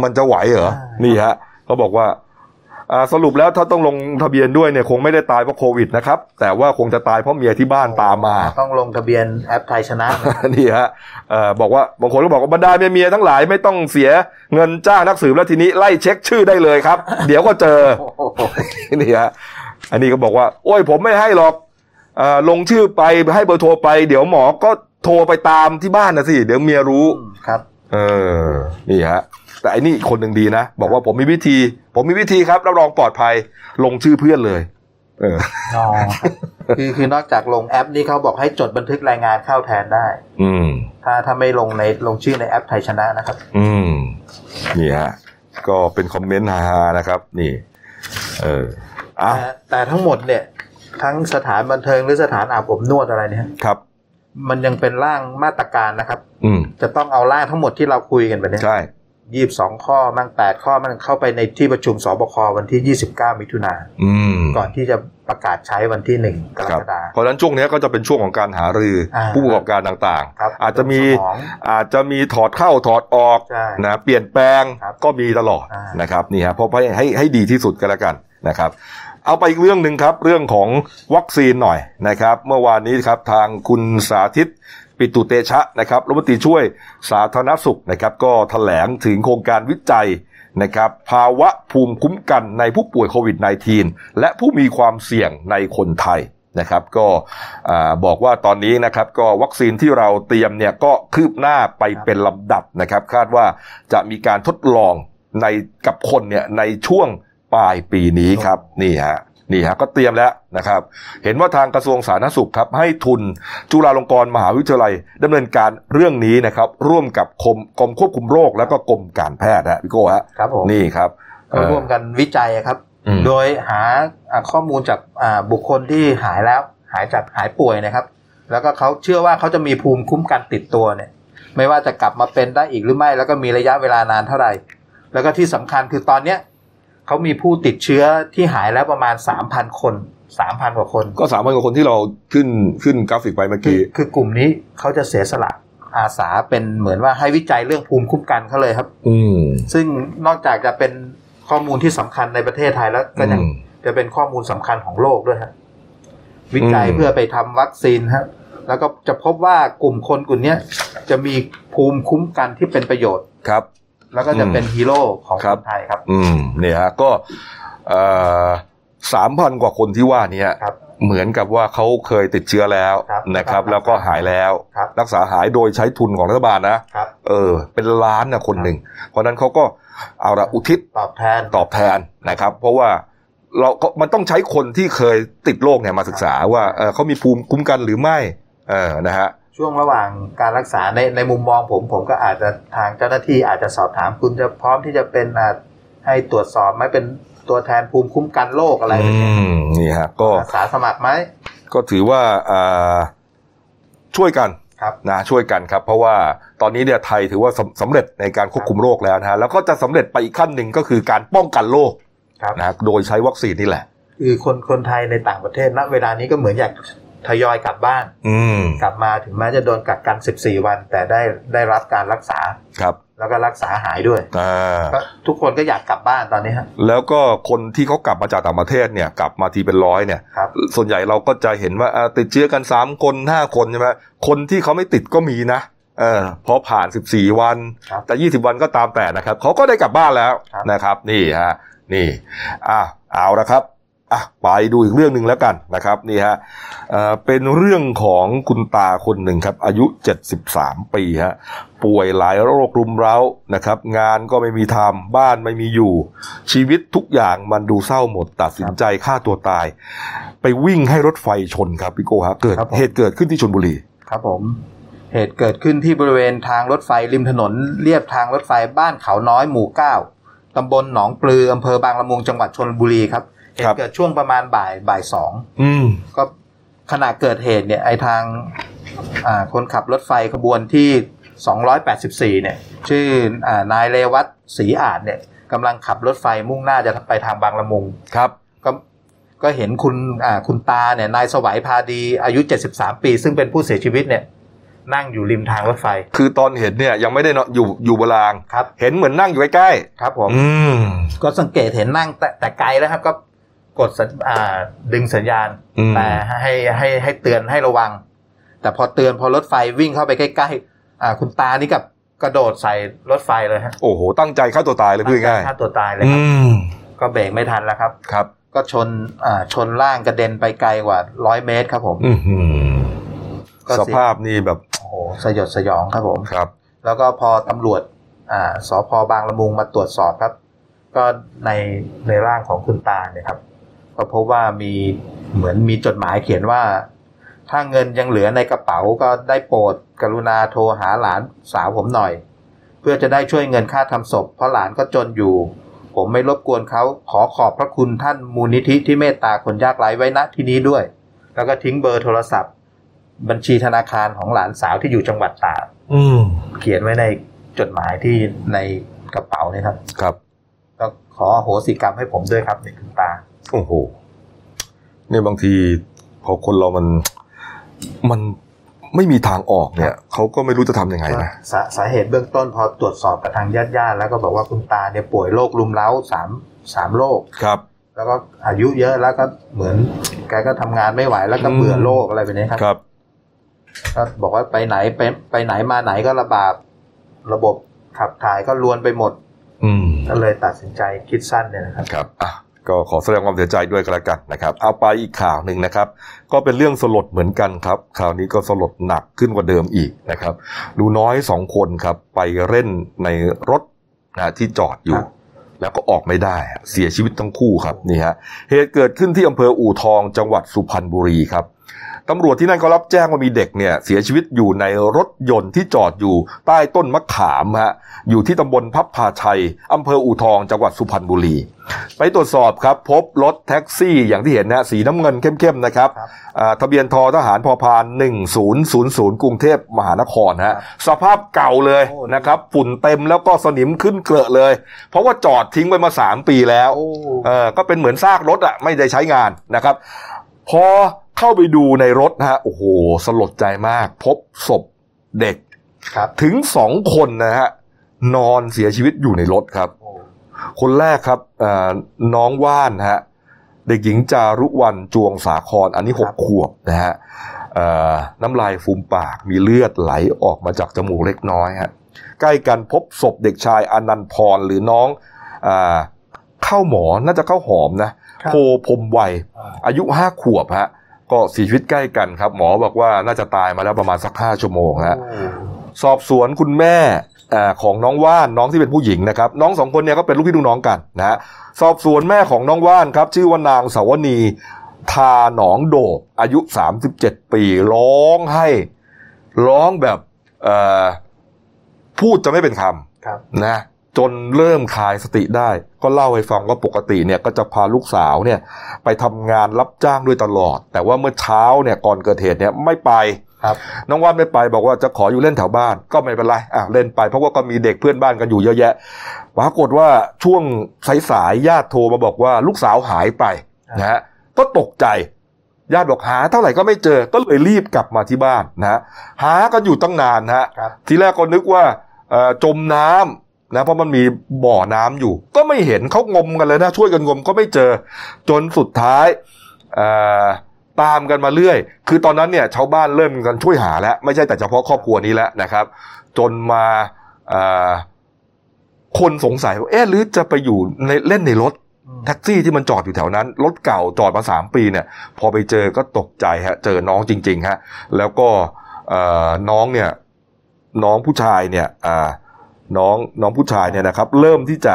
มันจะไหวเหรอนี่ฮะเขาบอกว่า สรุปแล้วถ้าต้องลงทะเบียนด้วยเนี่ยคงไม่ได้ตายเพราะโควิดนะครับแต่ว่าคงจะตายเพราะเมียที่บ้านตามมาต้องลงทะเบียนแอปไทยชนะ นี่ฮะบอกว่าบางคนก็บอกว่าบรรดาเมียทั้งหลายไม่ต้องเสียเงินจ้างนักสืบแล้วทีนี้ไล่เช็คชื่อได้เลยครับ เดี๋ยวก็เจอ นี่ฮะอันนี้ก็บอกว่าโอ้ยผมไม่ให้หรอกลงชื่อไปให้เบอร์โทรไปเดี๋ยวหมอก็โทรไปตามที่บ้านนะสิเดี๋ยวเมียรู้ครับนี่ฮะแต่อันนี้คนหนึ่งดีนะบอกว่าผมมีวิธีครับรับรองปลอดภัยลงชื่อเพื่อนเลยคือนอกจากลงแอปนี่เขาบอกให้จดบันทึกรายงานเข้าแทนได้ถ้าไม่ลงในลงชื่อในแอปไทยชนะนะครับนี่ฮะก็เป็นคอมเมนต์ฮาๆนะครับนี่แต่ทั้งหมดเนี่ยทั้งสถานบันเทิงหรือสถานอาบอบนวดอะไรเนี่ยครับมันยังเป็นร่างมาตรการนะครับจะต้องเอาร่างทั้งหมดที่เราคุยกันไปเนี่ยใช่22ข้อมั่ง8ข้อมันเข้าไปในที่ประชุมสบควันที่29มิถุนายนก่อนที่จะประกาศใช้วันที่1กรกฎาคมเพราะฉะนั้นช่วงนี้ก็จะเป็นช่วงของการหารือผู้ประกอบการต่างๆอาจจะมีถอดเข้าถอดออกนะเปลี่ยนแปลงก็มีตลอดนะครับนี่ฮะเพราะให้ดีที่สุดก็แล้วกันนะครับเอาไปอีกเรื่องนึงครับเรื่องของวัคซีนหน่อยนะครับเมื่อวานนี้ครับทางคุณสาธิตปิตุเตชะนะครับรัฐมนตรีช่วยสาธารณสุขนะครับก็แถลงถึงโครงการวิจัยนะครับภาวะภูมิคุ้มกันในผู้ป่วยโควิด -19 และผู้มีความเสี่ยงในคนไทยนะครับก็บอกว่าตอนนี้นะครับก็วัคซีนที่เราเตรียมเนี่ยก็คืบหน้าไปเป็นลำดับนะครับคาดว่าจะมีการทดลองในกับคนเนี่ยในช่วงปลายปีนี้ครับนี่ฮะก็เตรียมแล้วนะครับเห็นว่าทางกระทรวงสาธารณสุขครับให้ทุนจุฬาลงกรณ์มหาวิทยาลัยดำเนินการเรื่องนี้นะครับร่วมกับกรมควบคุมโรคและก็กรมการแพทย์ฮะพี่โก้ฮะครับผมนี่ครับร่วมกันวิจัยครับโดยหาข้อมูลจากบุคคลที่หายแล้วหายป่วยนะครับแล้วก็เขาเชื่อว่าเขาจะมีภูมิคุ้มกันติดตัวเนี่ยไม่ว่าจะกลับมาเป็นได้อีกหรือไม่แล้วก็มีระยะเวลานานเท่าไหร่แล้วก็ที่สำคัญคือตอนเนี้ยเขามีผู้ติดเชื้อที่หายแล้วประมาณ 3,000 คน 3,000 กว่าคนก็ 3,000 กว่าคนที่เราขึ้นกราฟิกไปเมื่อกี้คือกลุ่มนี้เขาจะเสียสละอาสาเป็นเหมือนว่าให้วิจัยเรื่องภูมิคุ้มกันเขาเลยครับซึ่งนอกจากจะเป็นข้อมูลที่สำคัญในประเทศไทยแล้วก็ยังจะเป็นข้อมูลสำคัญของโลกด้วยครับวิจัยเพื่อไปทำวัคซีนครับแล้วก็จะพบว่ากลุ่มคนกลุ่มนี้จะมีภูมิคุ้มกันที่เป็นประโยชน์ครับแล้วก็จะเป็นฮีโร่ของคนไทยครับเนี่ยฮะก็3,000 กว่าคนที่ว่านี้เหมือนกับว่าเขาเคยติดเชื้อแล้วนะครับแล้วก็หายแล้วรักษาหายโดยใช้ทุนของรัฐบาลนะเป็นล้านนะคนหนึ่งเพราะนั้นเขาก็เอาละอุทิศตอบแทนนะครับเพราะว่าเราก็มันต้องใช้คนที่เคยติดโรคเนี่ยมาศึกษาว่าเขามีภูมิคุ้มกันหรือไม่นะฮะช่วงระหว่างการรักษาในมุมมองผมก็อาจจะทางเจ้าหน้าที่อาจจะสอบถามคุณจะพร้อมที่จะเป็นให้ตรวจสอบไหมเป็นตัวแทนภูมิคุ้มกันโรคอะไรแบบนี้นี่ฮะก็อาสาสมัครไหมก็ถือว่าช่วยกันนะช่วยกันครับเพราะว่าตอนนี้เนี่ยไทยถือว่าสำเร็จในการควบคุมโรคแล้วนะฮะแล้วก็จะสำเร็จไปอีกขั้นหนึ่งก็คือการป้องกันโรคนะโดยใช้วัคซีนนี่แหละคือคนไทยในต่างประเทศณเวลานี้ก็เหมือนอยากทยอยกลับบ้านกลับมาถึงแม้จะโดนกักกัน14วันแต่ได้รับการรักษาครับแล้วก็รักษาหายด้วยทุกคนก็อยากกลับบ้านตอนนี้ฮะแล้วก็คนที่เขากลับมาจากต่างประเทศเนี่ยกลับมาทีเป็น100เนี่ยส่วนใหญ่เราก็จะเห็นว่าติดเชื้อกัน3คน5คนใช่ไหมคนที่เขาไม่ติดก็มีนะพอผ่าน14วันแต่20วันก็ตามแต่นะครับเขาก็ได้กลับบ้านแล้วนะครับนี่ฮะนี่เอาละครับไปดูอีกเรื่องหนึ่งแล้วกันนะครับนี่ฮะเป็นเรื่องของคุณตาคนหนึ่งครับอายุ73ปีฮะป่วยหลายโรครุมเร้านะครับงานก็ไม่มีทำบ้านไม่มีอยู่ชีวิตทุกอย่างมันดูเศร้าหมดตัดสินใจฆ่าตัวตายไปวิ่งให้รถไฟชนครับพี่โก้ฮะเหตุเกิดขึ้นที่ชลบุรีครับผมเหตุเกิดขึ้นที่บริเวณทางรถไฟริมถนนเลียบทางรถไฟบ้านเขาน้อยหมู่9ตำบลหนองปลืออำเภอบางละมุงจังหวัดชลบุรีครับเกิดช่วงประมาณบ่ายสองก็ขณะเกิดเหตุเนี่ยไอทางคนขับรถไฟขบวนที่284เนี่ยชื่อนายเรวัตศรีอาจเนี่ยกำลังขับรถไฟมุ่งหน้าจะไปทางบางละมุงครับก็เห็นคุณตาเนี่ยนายสวัยพาดีอายุ73ปีซึ่งเป็นผู้เสียชีวิตเนี่ย นั่งอยู่ริมทางรถไฟคือตอนเห็นเนี่ยยังไม่ได้อยู่บนรางครับเห็นเหมือนนั่งอยู่ใกล้ๆครับผมก็สังเกตเห็นนั่งแต่ไกลแล้วครับก็กดดึงสัญญาณแต่ให้เตือนให้ระวังแต่พอเตือนพอรถไฟวิ่งเข้าไปใกล้ๆคุณตานี่กับกระโดดใส่รถไฟเลยฮะโอ้โหตั้งใจฆ่าตัวตายเลยพูดง่ายฆ่าตัวตายเลยครับก็เบรกไม่ทันแล้วครับครับก็ชนร่างกระเด็นไปไกลกว่า100เมตรครับผมสภาพนี่แบบโอ้โหสยดสยองครับผมครับแล้วก็พอตำรวจสภ.บางละมุงมาตรวจสอบครับก็ในร่างของคุณตาเนี่ยครับก็พบว่ามีเหมือนมีจดหมายเขียนว่าถ้าเงินยังเหลือในกระเป๋าก็ได้โปรดกรุณาโทรหาหลานสาวผมหน่อยเพื่อจะได้ช่วยเงินค่าทำศพเพราะหลานก็จนอยู่ผมไม่รบกวนเขาขอขอบพระคุณท่านมูลนิธิที่เมตตาคนยากไร้ไว้ณที่นี้ด้วยแล้วก็ทิ้งเบอร์โทรศัพท์บัญชีธนาคารของหลานสาวที่อยู่จังหวัดตากเขียนไว้ในจดหมายที่ในกระเป๋านี่ครับครับแล้วขออโหสิกรรมให้ผมด้วยครับนี่คุณตาโอ้โหเนี่ยบางทีพอคนเรามันไม่มีทางออกเนี่ยเขาก็ไม่รู้จะทำยังไงนะสาเหตุเบื้องต้นพอตรวจสอบกับทางญาติๆแล้วก็บอกว่าคุณตาเนี่ยป่วยโรครุมเร้า3โรคครับแล้วก็อายุเยอะแล้วก็เหมือนแกก็ทำงานไม่ไหวแล้วก็เบื่อโรคอะไรแบบนี้ครับครับก็บอกว่าไปไหนมาไหนก็ลำบากระบบขับถ่ายก็รวนไปหมดก็เลยตัดสินใจคิดสั้นเนี่ยนะครับครับก็ขอแสดงความเสียใจด้วยกันละกันนะครับเอาไปอีกข่าวหนึ่งนะครับก็เป็นเรื่องสลดเหมือนกันครับข่าวนี้ก็สลดหนักขึ้นกว่าเดิมอีกนะครับดูน้อย2คนครับไปเล่นในรถนะที่จอดอยู่แล้วก็ออกไม่ได้เสียชีวิตทั้งคู่ครับนี่ฮะเหตุเกิดขึ้นที่อำเภออู่ทองจังหวัดสุพรรณบุรีครับตำรวจที่นั่นก็รับแจ้งว่ามีเด็กเนี่ยเสียชีวิตอยู่ในรถยนต์ที่จอดอยู่ใต้ต้นมะขามฮะอยู่ที่ตำบลพับพาชัยอำเภออู่ทองจังหวัดสุพรรณบุรีไปตรวจสอบครับพบรถแท็กซี่อย่างที่เห็นนะสีน้ำเงินเข้มๆนะครับทะเบียนททหารพพาน1000กรุงเทพมหานครฮะสภาพเก่าเลยนะครับฝุ่นเต็มแล้วก็สนิมขึ้นเกลอะเลยเพราะว่าจอดทิ้งไว้มา3ปีแล้วก็เป็นเหมือนซากรถอ่ะไม่ได้ใช้งานนะครับพอเข้าไปดูในรถนะฮะโอ้โหสลดใจมากพบศพเด็กถึง2คนนะฮะนอนเสียชีวิตอยู่ในรถครับคนแรกครับน้องว่านฮะเด็กหญิงจารุวรรณจวงสาครอันนี้6ขวบนะฮะน้ำลายฟูมปากมีเลือดไหลออกมาจากจมูกเล็กน้อยฮะใกล้กันพบศพเด็กชายอนันพรหรือน้องข้าวหมอน่าจะข้าวหอมนะโพพรมวัยอายุ5ขวบฮะก็เสียชีวิตใกล้กันครับหมอบอกว่าน่าจะตายมาแล้วประมาณสัก5ชั่วโมงฮะสอบสวนคุณแม่ของน้องว่านน้องที่เป็นผู้หญิงนะครับน้อง2คนเนี่ยก็เป็นลูกพี่ลูกน้องกันนะฮะสอบสวนแม่ของน้องว่านครับชื่อว่านางสาวณีทาหนองโดบอายุ37ปีร้องแบบพูดจะไม่เป็นคำนะจนเริ่มคลายสติได้ก็เล่าให้ฟังว่าปกติเนี่ยก็จะพาลูกสาวเนี่ยไปทำงานรับจ้างด้วยตลอดแต่ว่าเมื่อเช้าเนี่ยก่อนเกิดเหตุเนี่ยไม่ไปน้องว่านไม่ไปบอกว่าจะขออยู่เล่นแถวบ้านก็ไม่เป็นไรเล่นไปเพราะว่าก็มีเด็กเพื่อนบ้านกันอยู่เยอะแยะปรากฏว่าช่วงสายๆญาติโทรมาบอกว่าลูกสาวหายไปนะฮะก็ตกใจญาติบอกหาเท่าไหร่ก็ไม่เจอก็เลยรีบกลับมาที่บ้านนะฮะหากันอยู่ตั้งนานฮะทีแรกก็นึกว่าจมน้ำนะเพราะมันมีบ่อน้ำอยู่ก็ไม่เห็นเขางมกันเลยนะช่วยกันงมก็ไม่เจอจนสุดท้ายตามกันมาเรื่อยคือตอนนั้นเนี่ยชาวบ้านเริ่มกันช่วยหาแล้วไม่ใช่แต่เฉพาะครอบครัวนี้แล้วนะครับจนมาคนสงสัยว่าเอ๊ะหรือจะไปอยู่ในเล่นในรถแท็กซี่ที่มันจอดอยู่แถวนั้นรถเก่าจอดมา3ปีเนี่ยพอไปเจอก็ตกใจฮะเจอน้องจริงๆฮะแล้วก็น้องผู้ชายเนี่ยน้องผู้ชายเนี่ยนะครับเริ่มที่จะ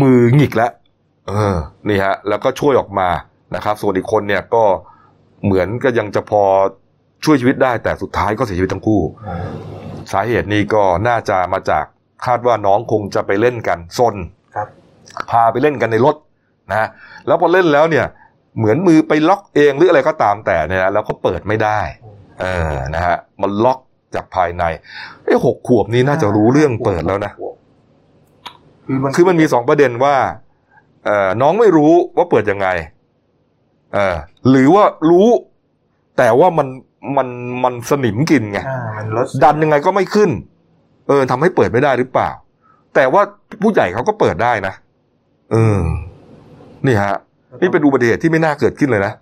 มือหงิกแล้วนี่ฮะแล้วก็ช่วยออกมานะครับส่วนอีกคนเนี่ยก็เหมือนก็ยังจะพอช่วยชีวิตได้แต่สุดท้ายก็เสียชีวิตทั้งคู่สาเหตุนี้ก็น่าจะมาจากคาดว่าน้องคงจะไปเล่นกันซนพาไปเล่นกันในรถนะแล้วพอเล่นแล้วเนี่ยเหมือนมือไปล็อกเองหรืออะไรก็ตามแต่เนี่ยแล้วก็เปิดไม่ได้นะฮะมันล็อกจากภายใน6ขวบนี้น่าจะรู้เรื่องเปิดแล้วนะคือมันมี2ประเด็นว่าน้องไม่รู้ว่าเปิดยังไงหรือว่ารู้แต่ว่ามัน มันสนิมกินไงดันยังไงก็ไม่ขึ้นทำให้เปิดไม่ได้หรือเปล่าแต่ว่าผู้ใหญ่เขาก็เปิดได้นะนี่ฮะนี่เป็นอุบัติเหตุที่ไม่น่าเกิดขึ้นเลยนะ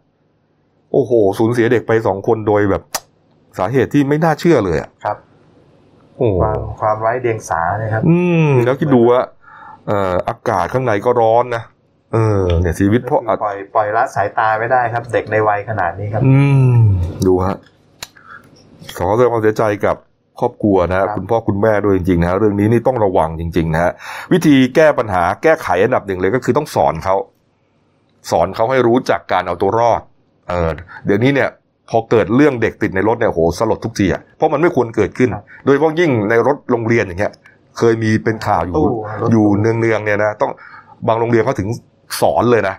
โอ้โหสูญเสียเด็กไป2คนโดยแบบสาเหตุที่ไม่น่าเชื่อเลยอ่ะครับโอ้ความไร้เดียงสานะครับแล้วคิดดูว่าอากาศข้างในก็ร้อนนะเนี่ยชีวิตเพราะปล่อยละสายตาไม่ได้ครับเด็กในวัยขนาดนี้ครับดูฮะขอแสดงความเสียใจกับครอบครัวนะคุณพ่อคุณแม่ด้วยจริงๆนะเรื่องนี้นี่ต้องระวังจริงๆนะวิธีแก้ปัญหาแก้ไขอันดับหนึ่งเลยก็คือต้องสอนเขาให้รู้จักการเอาตัวรอดเดี๋ยวนี้เนี่ยพอเกิดเรื่องเด็กติดในรถเนี่ยโหสลดทุกทีอ่ะเพราะมันไม่ควรเกิดขึ้นโดยเฉพาะยิ่งในรถโรงเรียนอย่างเงี้ยเคยมีเป็นข่าวอยู่เนืองๆเนี่ยนะต้องบางโรงเรียนเขาถึงสอนเลยนะ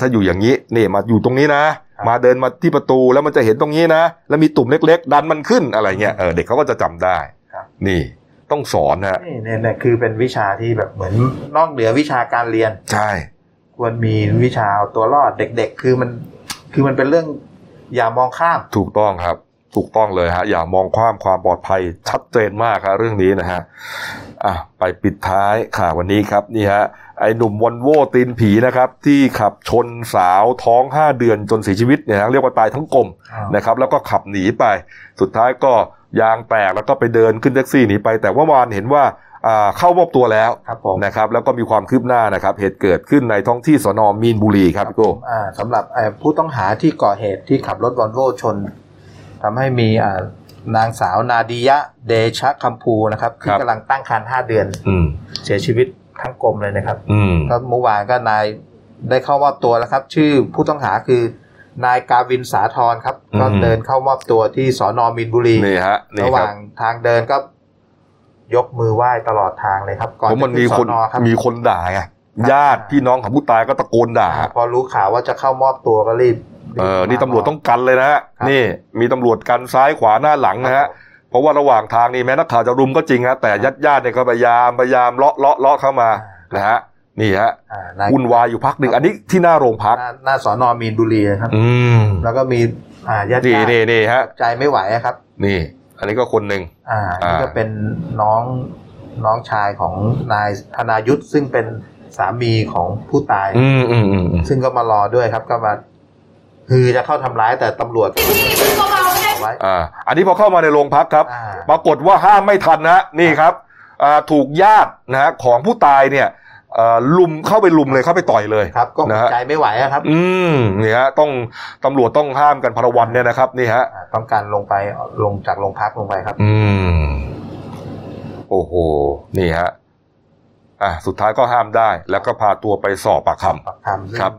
ถ้าอยู่อย่างนี้นี่มาอยู่ตรงนี้นะมาเดินมาที่ประตูแล้วมันจะเห็นตรงนี้นะแล้วมีตุ่มเล็กๆดันมันขึ้นอะไรเงี้ยเด็กเขาก็จะจำได้นี่ต้องสอนนะนี่คือเป็นวิชาที่แบบเหมือนนอกเหนือวิชาการเรียนใช่ควรมีวิชาเอาตัวรอดเด็กๆคือมันเป็นเรื่องอย่ามองข้ามถูกต้องครับถูกต้องเลยฮะอย่ามองข้ามความปลอดภัยชัดเจนมากครับเรื่องนี้นะฮะไปปิดท้ายข่าววันนี้ครับนี่ฮะไอ้หนุ่มวอลโว่ตีนผีนะครับที่ขับชนสาวท้อง5เดือนจนเสียชีวิตเนี่ยเรียกว่าตายทั้งกลมนะครับแล้วก็ขับหนีไปสุดท้ายก็ยางแตกแล้วก็ไปเดินขึ้นแท็กซี่หนีไปแต่ว่าวานเห็นว่าเข้ามอบตัวแล้วนะครับแล้วก็มีความคืบหน้านะครับเหตุเกิดขึ้นในท้องที่สน.มีนบุรีครับพี่โก้สำหรับผู้ต้องหาที่ก่อเหตุที่ขับรถวอลโว่ชนทำให้มีนางสาวนาดียะเดชะคำภูนะครับที่กำลังตั้งครรภ์5เดือนเสียชีวิตทั้งกลมเลยนะครับก็เมื่อวานก็นายได้เข้ามอบตัวแล้วครับชื่อผู้ต้องหาคือนายกาวินสาธรครับก็เดินเข้ามอบตัวที่สน.มีนบุรีนี่ฮะระหว่างทางเดินก็ยกมือไหว้ตลอดทางเลยครับก่อนจะถึงสน.ครับมีคนด่าไงญาติพี่น้องของผู้ตายก็ตะโกนด่าพอรู้ข่าวว่าจะเข้ามอบตัวก็รีบนี่ตำรวจต้องกันเลยนะฮะนี่มีตำรวจกันซ้ายขวาหน้าหลังนะฮะเพราะว่าระหว่างทางนี่แม้นักข่าวจะรุมก็จริงฮะแต่ญาติเนี่ยก็พยายามเลาะเข้ามานะฮะนี่ฮะวุ่นวายอยู่พักหนึ่งอันนี้ที่หน้าโรงพักหน้าสน.มีนบุรีครับแล้วก็มีญาตินี่ฮะใจไม่ไหวครับนี่อันนี้ก็คนหนึ่งอันนี้ก็เป็นน้องชายของนายธนายุทธซึ่งเป็นสามีของผู้ตายซึ่งก็มารอด้วยครับก็มาคือจะเข้าทำร้ายแต่ตำรวจอันนี้พอเข้ามาในโรงพักครับปรากฏว่าห้ามไม่ทันนะนี่ครับถูกญาตินะของผู้ตายเนี่ยลุมเข้าไปลุมเลยเข้าไปต่อยเลยครับก็ใจไม่ไหวครับนี่ฮะต้องตำรวจต้องห้ามกันพลวันเนี่ยนะครับนี่ฮะต้องการลงจากโรงพักลงไปครับโอ้โหนี่ฮะสุดท้ายก็ห้ามได้แล้วก็พาตัวไปสอบปากคำครับ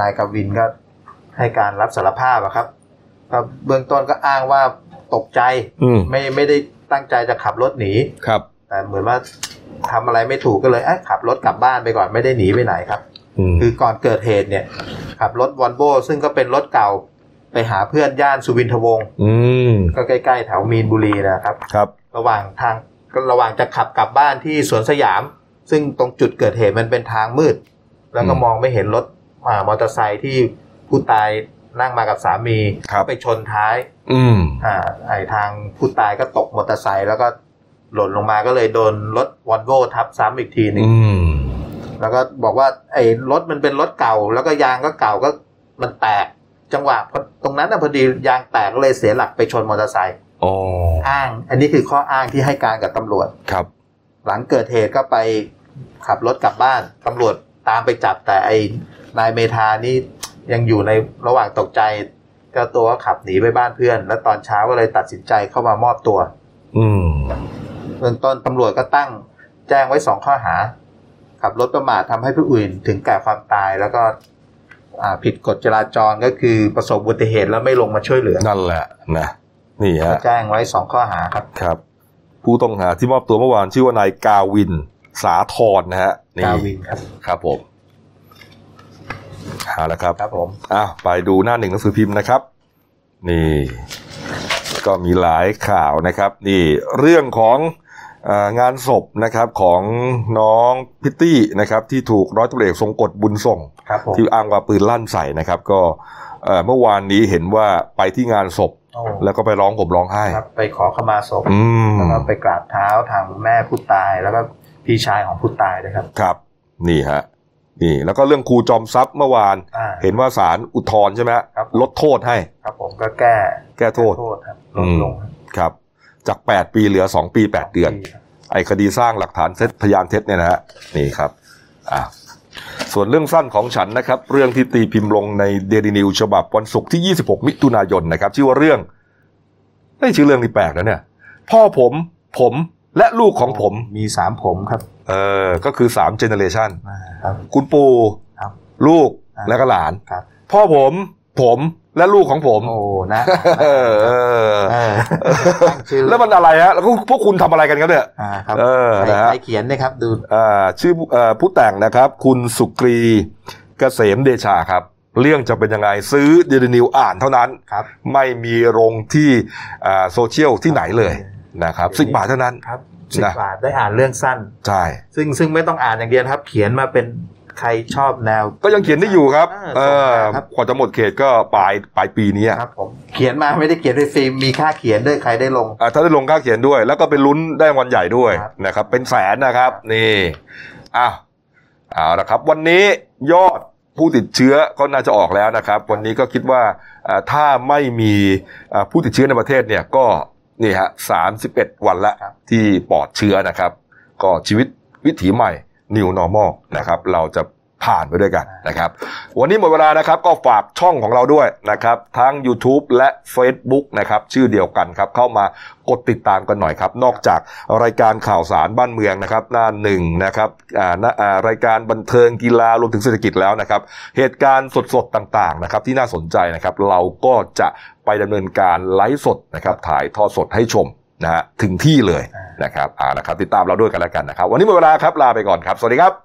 นายกวินก็ให้การรับสารภาพครับเบื้องต้นก็อ้างว่าตกใจไม่ได้ตั้งใจจะขับรถหนีครับแต่เหมือนว่าทำอะไรไม่ถูกก็เลยขับรถกลับบ้านไปก่อนไม่ได้หนีไปไหนครับคือก่อนเกิดเหตุเนี่ยขับรถวอลโว่ซึ่งก็เป็นรถเก่าไปหาเพื่อนย่านสุวินทวงศ์ก็ใกล้ๆแถวมีนบุรีนะครับครับระหว่างจะขับกลับบ้านที่สวนสยามซึ่งตรงจุดเกิดเหตุมันเป็นทางมืดแล้วก็มองไม่เห็นรถมอเตอร์ไซค์ที่ผู้ตายนั่งมากับสามีไปชนท้ายไอ้ทางผู้ตายก็ตกมอเตอร์ไซค์แล้วก็หล่นลงมาก็เลยโดนรถวอลโว่ทับซ้ำอีกทีนึงแล้วก็บอกว่าไอ้รถมันเป็นรถเก่าแล้วก็ยางก็เก่าก็มันแตกจังหวะตรงนั้นน่ะพอดียางแตกก็เลยเสียหลักไปชนมอเตอร์ไซค์อ้างอันนี้คือข้ออ้างที่ให้การกับตำรวจครับหลังเกิดเหตุก็ไปขับรถกลับบ้านตำรวจตามไปจับแต่ไอ้นายเมธานี่ยังอยู่ในระหว่างตกใจก็ตัวขับหนีไปบ้านเพื่อนแล้วตอนเช้าก็เลยตัดสินใจเข้ามามอบตัวเบื้องต้นตำรวจก็ตั้งแจ้งไว้2ข้อหาขับรถประมาททำให้ผู้อื่นถึงแก่ความตายแล้วก็ผิดกฎจราจรก็คือประสบอุบัติเหตุแล้วไม่ลงมาช่วยเหลือนั่นแหละนะนี่ฮะแจ้งไว้2ข้อหาครับครับผู้ต้องหาที่มอบตัวเมื่อวานชื่อว่านายกาวินสาธรนะฮะกาวินครับครับผมเอาละครับผมไปดูหน้าหนึ่งหนังสือพิมพ์นะครับนี่ก็มีหลายข่าวนะครับนี่เรื่องของงานศพนะครับของน้องพิตตี้นะครับที่ถูกร้อยตำรวจเอกทรงกฎบุญส่งที่อ้างว่าปืนลั่นใส่นะครับก็เมื่อวานนี้เห็นว่าไปที่งานศพ แล้วก็ไปร้องผมร้องไห้ไปขอขมาศพแล้วก็ไปกราบเท้าทางแม่ผู้ตายแล้วก็พี่ชายของผู้ตายด้วยครับครับนี่ฮะนี่แล้วก็เรื่องครูจอมทรัพย์เมื่อวานเห็นว่าศาลอุทธรณ์ใช่ไหมลดโทษให้ครับผมก็แก้โทษครับลดลงครับจาก8ปีเหลือ2ปี8เดือนไอ้คดีสร้างหลักฐานเท็จพยานเท็จเนี่ยนะฮะนี่ครับส่วนเรื่องสั้นของฉันนะครับเรื่องที่ตีพิมพ์ลงใน Daily News ฉบับวันศุกร์ที่26มิถุนายนนะครับชื่อว่าเรื่องไม่ชื่อเรื่องนี่แปลกนะเนี่ยพ่อผมและลูกของผมมี3ผมครับก็คือ3เจเนอเรชั่นคุณปู่ลูกและก็หลานพ่อผมและลูกของผมโอ้นะแล้วมันอะไรฮะแล้วพวกคุณทำอะไรกันครับเนี่ยใครเขียนนะครับดูชื่อผู้แต่งนะครับคุณสุกรีเกษมเดชาครับเรื่องจะเป็นยังไงซื้อเดลินิวอ่านเท่านั้นไม่มีลงที่โซเชียลที่ไหนเลยนะครับ10 บาทเท่านั้นครับ10 บาทได้อ่านเรื่องสั้นใช่ซึ่งไม่ต้องอ่านอย่างเดียวครับเขียนมาเป็นใครชอบแนวก็ยังเขียนได้อยู่ครับกว่าจะหมดเขตก็ปลายปีนี้ครับผมเขียนมาไม่ได้เขียนด้วยฟรีมีค่าเขียนด้วยใครได้ลงถ้าได้ลงค่าเขียนด้วยแล้วก็เป็นลุ้นได้วันใหญ่ด้วยนะครับเป็นแสนนะครับนี่เอาละครับวันนี้ยอดผู้ติดเชื้อก็น่าจะออกแล้วนะครับวันนี้ก็คิดว่าถ้าไม่มีผู้ติดเชื้อในประเทศเนี่ยก็นี่ฮะ31 วันละที่ปลอดเชื้อนะครับก็ชีวิตวิถีใหม่New Normal นะครับเราจะผ่านไปด้วยกันนะครับวันนี้หมดเวลานะครับก็ฝากช่องของเราด้วยนะครับทั้ง YouTube และ Facebook นะครับชื่อเดียวกันครับเข้ามากดติดตามกันหน่อยครับนอกจากรายการข่าวสารบ้านเมืองนะครับหน้าหนึ่งนะครับรายการบันเทิงกีฬารวมถึงเศรษฐกิจแล้วนะครับเหตุการณ์สดๆต่างๆนะครับที่น่าสนใจนะครับเราก็จะไปดำเนินการไลฟ์สดนะครับถ่ายทอดสดให้ชมนะถึงที่เลยนะครับนะครับติดตามเราด้วยกันแล้วกันนะครับวันนี้หมดเวลาครับลาไปก่อนครับสวัสดีครับ